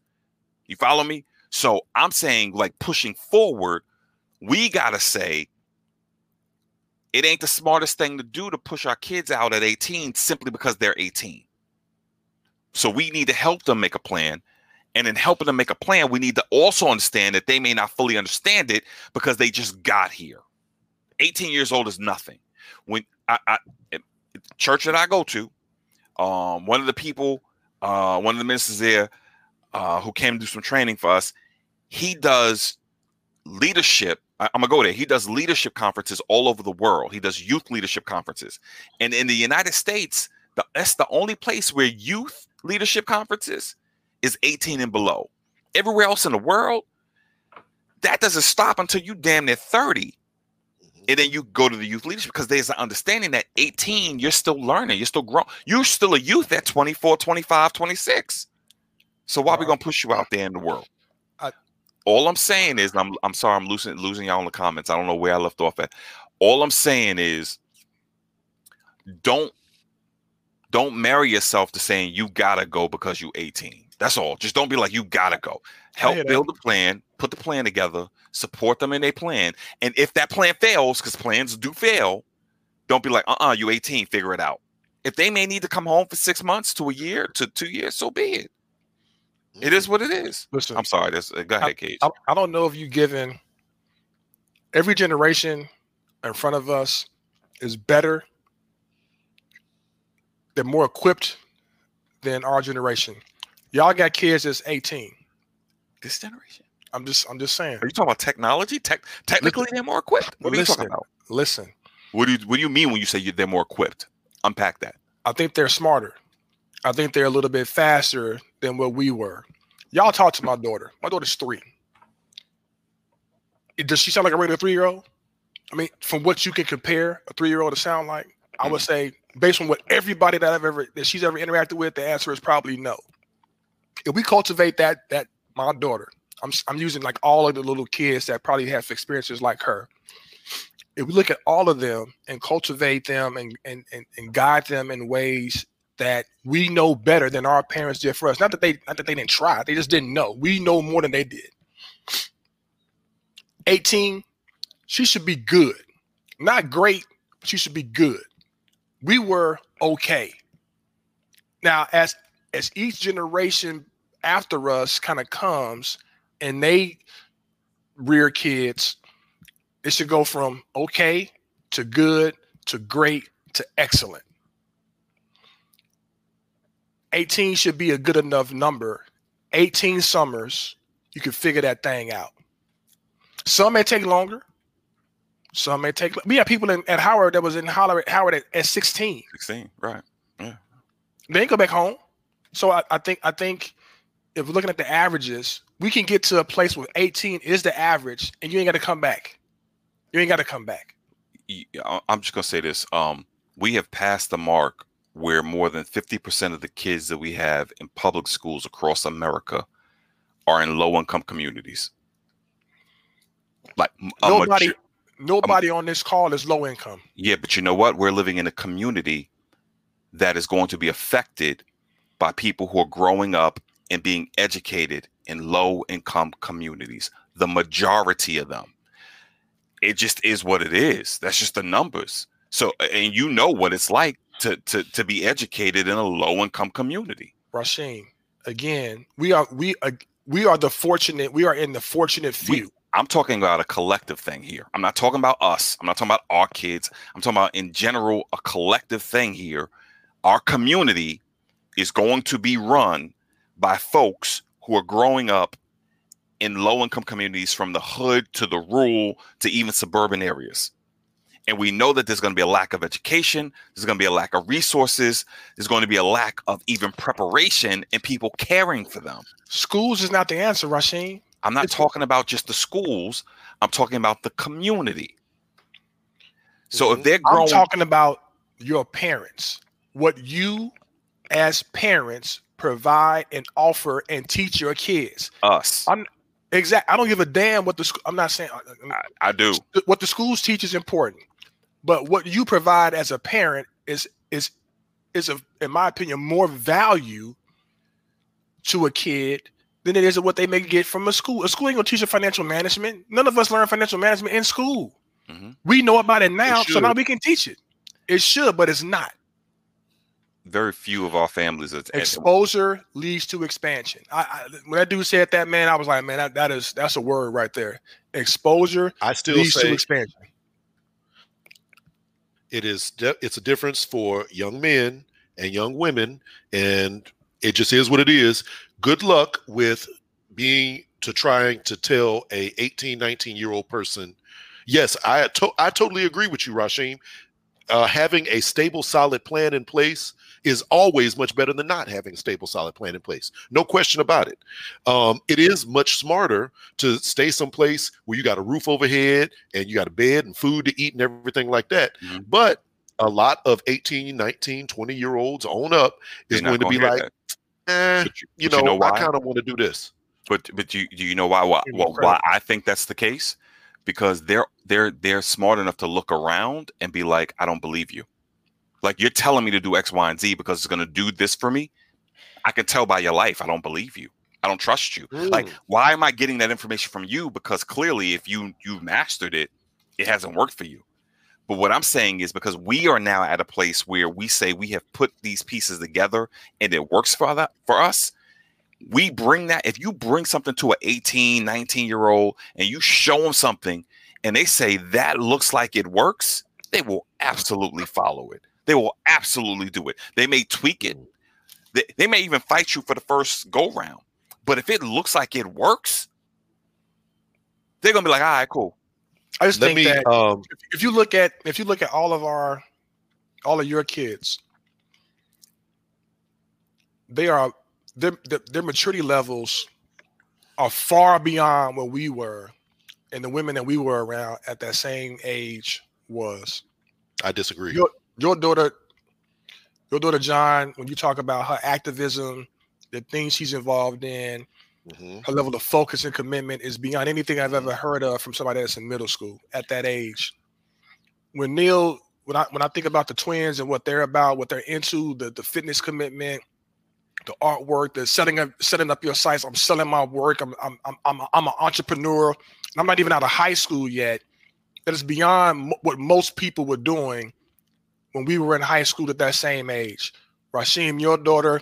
You follow me? So I'm saying, like, pushing forward, we got to say, it ain't the smartest thing to do to push our kids out at eighteen simply because they're eighteen. So we need to help them make a plan. And in helping them make a plan, we need to also understand that they may not fully understand it because they just got here. eighteen years old is nothing. When I, I at the church that I go to, um, one of the people, uh, one of the ministers there uh, who came to do some training for us, he does leadership. I, I'm going to go there. He does leadership conferences all over the world. He does youth leadership conferences. And in the United States, the, that's the only place where youth leadership conferences is eighteen and below. Everywhere else in the world, that doesn't stop until you damn near thirty. Mm-hmm. And then you go to the youth leadership because there's an understanding that eighteen, you're still learning. You're still growing. You're still a youth at twenty-four, twenty-five, twenty-six. So why are we going to push you out there in the world? I, All I'm saying is, and I'm, I'm sorry, I'm losing, losing y'all in the comments. I don't know where I left off at. All I'm saying is don't, don't marry yourself to saying you got to go because you're eighteen. That's all. Just don't be like, you got to go. Help build a plan. Put the plan together. Support them in their plan. And if that plan fails, because plans do fail, don't be like, uh-uh, you eighteen, figure it out. If they may need to come home for six months to a year to two years, so be it. It is what it is. Listen, I'm sorry. That's, uh, go ahead, Cage. I, I don't know if you've given every generation in front of us is better. They're more equipped than our generation. Y'all got kids that's eighteen. This generation. I'm just I'm just saying. Are you talking about technology? Tech technically listen, they're more equipped. What are listen, you talking about? Listen. What do you what do you mean when you say you, they're more equipped? Unpack that. I think they're smarter. I think they're a little bit faster than what we were. Y'all talk to my daughter. My daughter's three. Does she sound like a regular three-year-old? I mean, from what you can compare a three-year-old to sound like, mm-hmm. I would say based on what everybody that I've ever that she's ever interacted with, the answer is probably no. If we cultivate that, that my daughter, I'm, I'm using like all of the little kids that probably have experiences like her. If we look at all of them and cultivate them and, and, and, and guide them in ways that we know better than our parents did for us. Not that they, not that they didn't try. They just didn't know. We know more than they did. eighteen, she should be good. Not great, but she should be good. We were okay. Now, as, as each generation after us kind of comes and they rear kids, it should go from okay to good to great to excellent. eighteen should be a good enough number. eighteen summers, you can figure that thing out. Some may take longer. Some may take. We had people in, at Howard that was in Howard, Howard at, at sixteen. sixteen, right. Yeah. They didn't go back home. So I, I think I think if we're looking at the averages, we can get to a place where eighteen is the average, and you ain't got to come back. You ain't got to come back. I'm just gonna say this: um, we have passed the mark where more than fifty percent of the kids that we have in public schools across America are in low-income communities. Like nobody, mature, nobody a, on this call is low income. Yeah, but you know what? We're living in a community that is going to be affected by people who are growing up and being educated in low-income communities, the majority of them. It just is what it is. That's just the numbers. So, and you know what it's like to to, to be educated in a low-income community. Rasheem, again, we are we uh, we are the fortunate. We are in the fortunate few. We, I'm talking about a collective thing here. I'm not talking about us. I'm not talking about our kids. I'm talking about in general a collective thing here. Our community is going to be run by folks who are growing up in low-income communities, from the hood to the rural to even suburban areas. And we know that there's going to be a lack of education. There's going to be a lack of resources. There's going to be a lack of even preparation and people caring for them. Schools is not the answer, Rasheem. I'm not it's talking about just the schools. I'm talking about the community. So if they're growing... I'm talking about your parents. What you... as parents provide and offer and teach your kids. Us. I'm exact. I don't give a damn what the school. I'm not saying I, I do. What the schools teach is important, but what you provide as a parent is is is a, in my opinion, more value to a kid than it is what they may get from a school. A school ain't gonna teach you financial management. None of us learn financial management in school. Mm-hmm. We know about it now, it so now we can teach it. It should, but it's not. Very few of our families. Are Exposure leads to expansion. I, I when that dude said that, man, I was like, man, that, that is that's a word right there. Exposure. I still leads say to expansion. It is. It's a difference for young men and young women, and it just is what it is. Good luck with being to trying to tell a eighteen, nineteen year old person. Yes, I to, I totally agree with you, Rasheem. uh, having a stable, solid plan in place is always much better than not having a stable, solid plan in place. No question about it. Um, it is much smarter to stay someplace where you got a roof overhead and you got a bed and food to eat and everything like that. Mm-hmm. But a lot of eighteen, nineteen, twenty year olds on up is going to be like, eh, you, you know, you know why? I kind of want to do this. But but do you, you know why, why, why, why I think that's the case? Because they're they're they're smart enough to look around and be like, I don't believe you. Like, you're telling me to do X, Y, and Z because it's going to do this for me. I can tell by your life, I don't believe you. I don't trust you. Mm. Like, why am I getting that information from you? Because clearly, if you you've mastered it, it hasn't worked for you. But what I'm saying is, because we are now at a place where we say we have put these pieces together and it works for that for us. We bring that. If you bring something to an eighteen, nineteen year old and you show them something and they say that looks like it works, they will absolutely follow it. They will absolutely do it. They may tweak it. They, they may even fight you for the first go round. But if it looks like it works, they're going to be like, all right, cool. I just Let think me, that um, if, if you look at if you look at all of our all of your kids, they are their, their, their maturity levels are far beyond what we were, and the women that we were around at that same age was. I disagree. Your, your daughter, your daughter John, when you talk about her activism, the things she's involved in. Mm-hmm. Her level of focus and commitment is beyond anything I've ever heard of from somebody that's in middle school at that age. When Neil, when I when I think about the twins and what they're about, what they're into, the, the fitness commitment, the artwork, the setting up setting up your sites. I'm selling my work. I'm I'm I'm I'm, a, I'm an entrepreneur, and I'm not even out of high school yet. That is beyond what most people were doing when we were in high school at that same age. Rasheem, your daughter,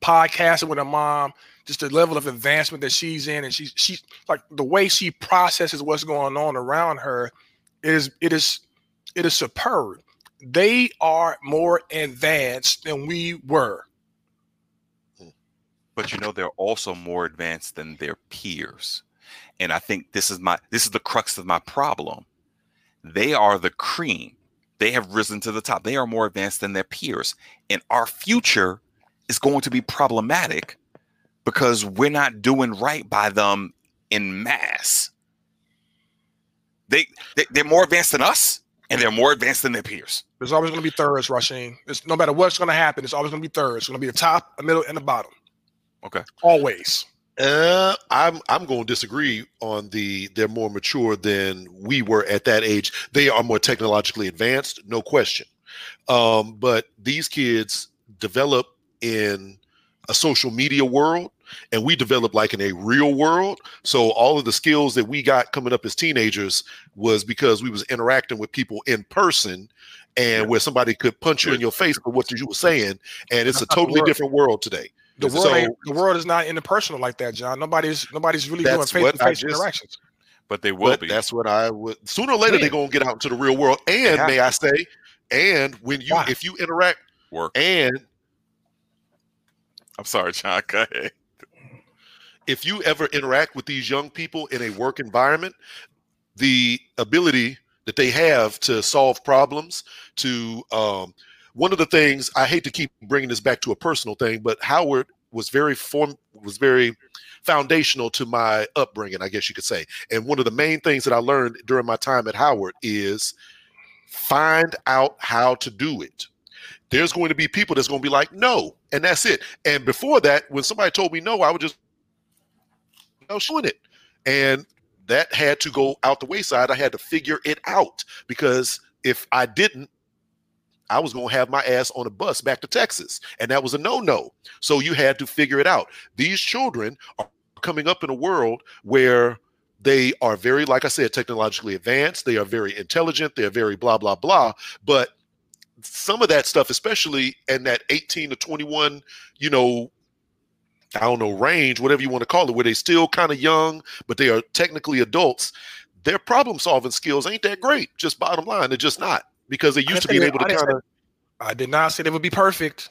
podcasting with her mom. Just the level of advancement that she's in, and she's she's like the way she processes what's going on around her is it is it is superb. They are more advanced than we were. But you know, they're also more advanced than their peers. And I think this is my this is the crux of my problem. They are the cream. They have risen to the top. They are more advanced than their peers. And our future is going to be problematic. Because we're not doing right by them in mass. They, they they're more advanced than us, and they're more advanced than their peers. There's always going to be thirds, Rasheem. It's no matter what's going to happen. It's always going to be thirds. It's going to be a top, a middle, and a bottom. Okay, always. Uh, I'm I'm going to disagree on the they're more mature than we were at that age. They are more technologically advanced, no question. Um, but these kids develop in a social media world, and we developed like in a real world. So all of the skills that we got coming up as teenagers was because we was interacting with people in person, and yeah. where somebody could punch you in your face for what you were saying. And it's That's a totally different world today. The world, so, the world is not interpersonal like that, John. Nobody's nobody's really doing face-to-face interactions. But they will but be. That's what I would. Sooner or later, yeah. they're gonna get out into the real world. And may I say, and when you Why? if you interact work and I'm sorry, John. Go ahead. If you ever interact with these young people in a work environment, the ability that they have to solve problems, to um, one of the things, I hate to keep bringing this back to a personal thing, but Howard was very form was very foundational to my upbringing, I guess you could say. And one of the main things that I learned during my time at Howard is find out how to do it. There's going to be people that's going to be like, no, and that's it. And before that, when somebody told me no, I would just, I was doing it. And that had to go out the wayside. I had to figure it out, because if I didn't, I was going to have my ass on a bus back to Texas. And that was a no-no. So you had to figure it out. These children are coming up in a world where they are very, like I said, technologically advanced. They are very intelligent. They're very blah, blah, blah. But some of that stuff, especially in that eighteen to twenty-one, you know, I don't know, range, whatever you want to call it, where they still kind of young, but they are technically adults. Their problem solving skills ain't that great. Just bottom line, they're just not, because they used to be able to kind of. I did not say they would be perfect.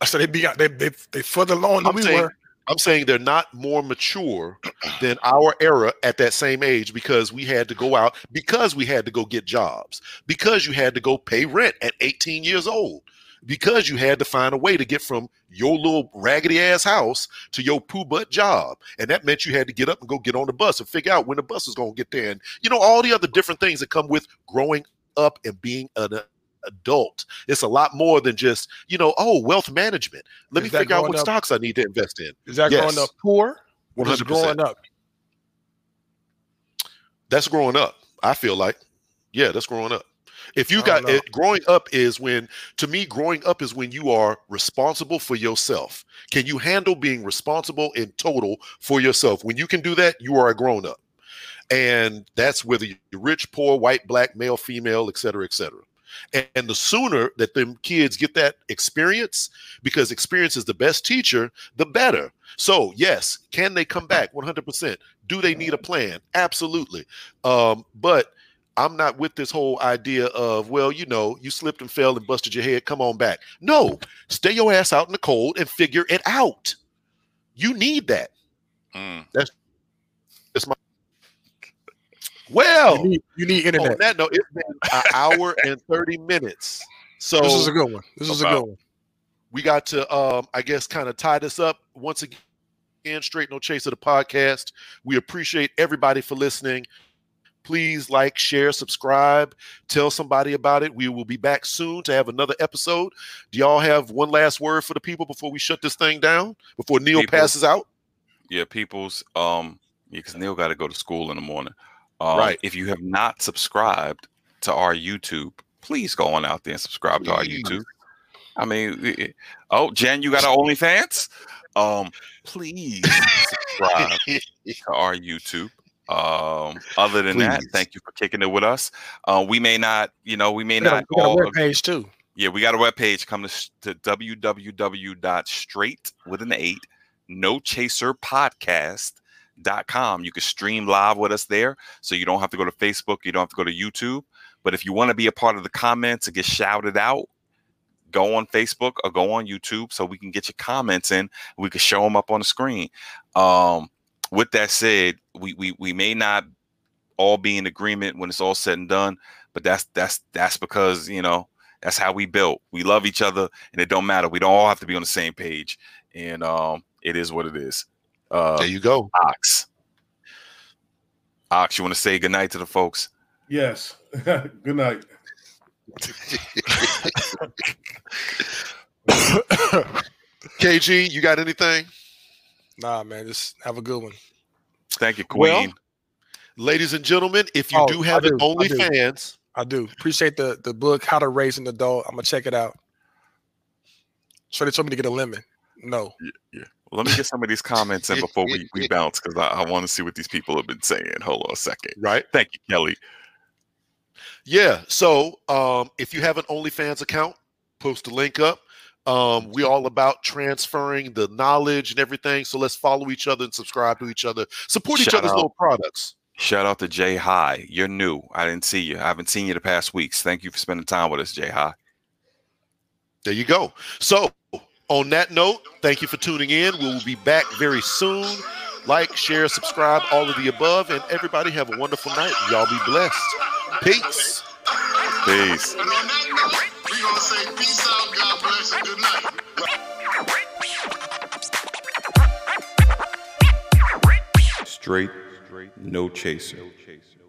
I said they'd be they they they further along than we were. I'm saying they're not more mature than our era at that same age, because we had to go out, because we had to go get jobs, because you had to go pay rent at eighteen years old, because you had to find a way to get from your little raggedy ass house to your poo butt job. And that meant you had to get up and go get on the bus and figure out when the bus is going to get there. And, you know, all the other different things that come with growing up and being an adult. It's a lot more than just, you know, oh, wealth management. Let me figure out what stocks I need to invest in. Is that growing up poor? That's growing up. That's growing up, I feel like. Yeah, that's growing up. If you got it, growing up is when, to me, growing up is when you are responsible for yourself. Can you handle being responsible in total for yourself? When you can do that, you are a grown up. And that's whether you're rich, poor, white, black, male, female, et cetera, et cetera. And, and the sooner that them kids get that experience, because experience is the best teacher, the better. So yes, can they come back? one hundred percent. Do they need a plan? Absolutely. Um, but I'm not with this whole idea of, well, you know, you slipped and fell and busted your head, come on back. No, stay your ass out in the cold and figure it out. You need that. Mm. That's that's my. Well, you need, you need internet. On that note, it's been an hour and thirty minutes. So this is a good one. This is a good one. We got to, um, I guess, kind of tie this up once again. Straight No Chaser, the podcast. We appreciate everybody for listening. Please like, share, subscribe, tell somebody about it. We will be back soon to have another episode. Do y'all have one last word for the people before we shut this thing down, before Neil people. passes out? Yeah, peoples, um, because yeah, Neil got to go to school in the morning. Um, right. If you have not subscribed to our YouTube, please go on out there and subscribe please. to our YouTube. I mean, oh, Jen, you got our OnlyFans? Um, please subscribe to our YouTube. Um, other than Please. that, thank you for kicking it with us. Uh, we may not, you know, we may we not. We got a web page too. Yeah, we got a web page. Come to, to www.straight with an eight no chaser podcast dot com. You can stream live with us there, so you don't have to go to Facebook, you don't have to go to YouTube. But if you want to be a part of the comments and get shouted out, go on Facebook or go on YouTube so we can get your comments in. We can show them up on the screen. Um, With that said, we, we we may not all be in agreement when it's all said and done, but that's that's that's because, you know, that's how we built. We love each other, and it don't matter. We don't all have to be on the same page, and um, it is what it is. Uh, there you go, Ox. Ox, you want to say good night to the folks? Yes. Good night. K G, you got anything? Nah, man, just have a good one. Thank you, Queen. Well, ladies and gentlemen, if you oh, do have an OnlyFans, I do appreciate the the book How to Raise an Adult. I'm gonna check it out. So they told me to get a lemon. No, yeah, yeah. Well, let me get some of these comments in before we, we bounce, because I, I want to see what these people have been saying. Hold on a second. Right. Thank you, Kelly. Yeah. So um, if you have an OnlyFans account, post the link up. Um, we're all about transferring the knowledge and everything. So let's follow each other and subscribe to each other. Support each other's little products. Shout out to Jay High. You're new. I didn't see you. I haven't seen you the past weeks. Thank you for spending time with us, Jay High. There you go. So on that note, thank you for tuning in. We'll be back very soon. Like, share, subscribe, all of the above. And everybody have a wonderful night. Y'all be blessed. Peace. Peace. We gonna say peace out, God bless you, good night. Straight, no chaser.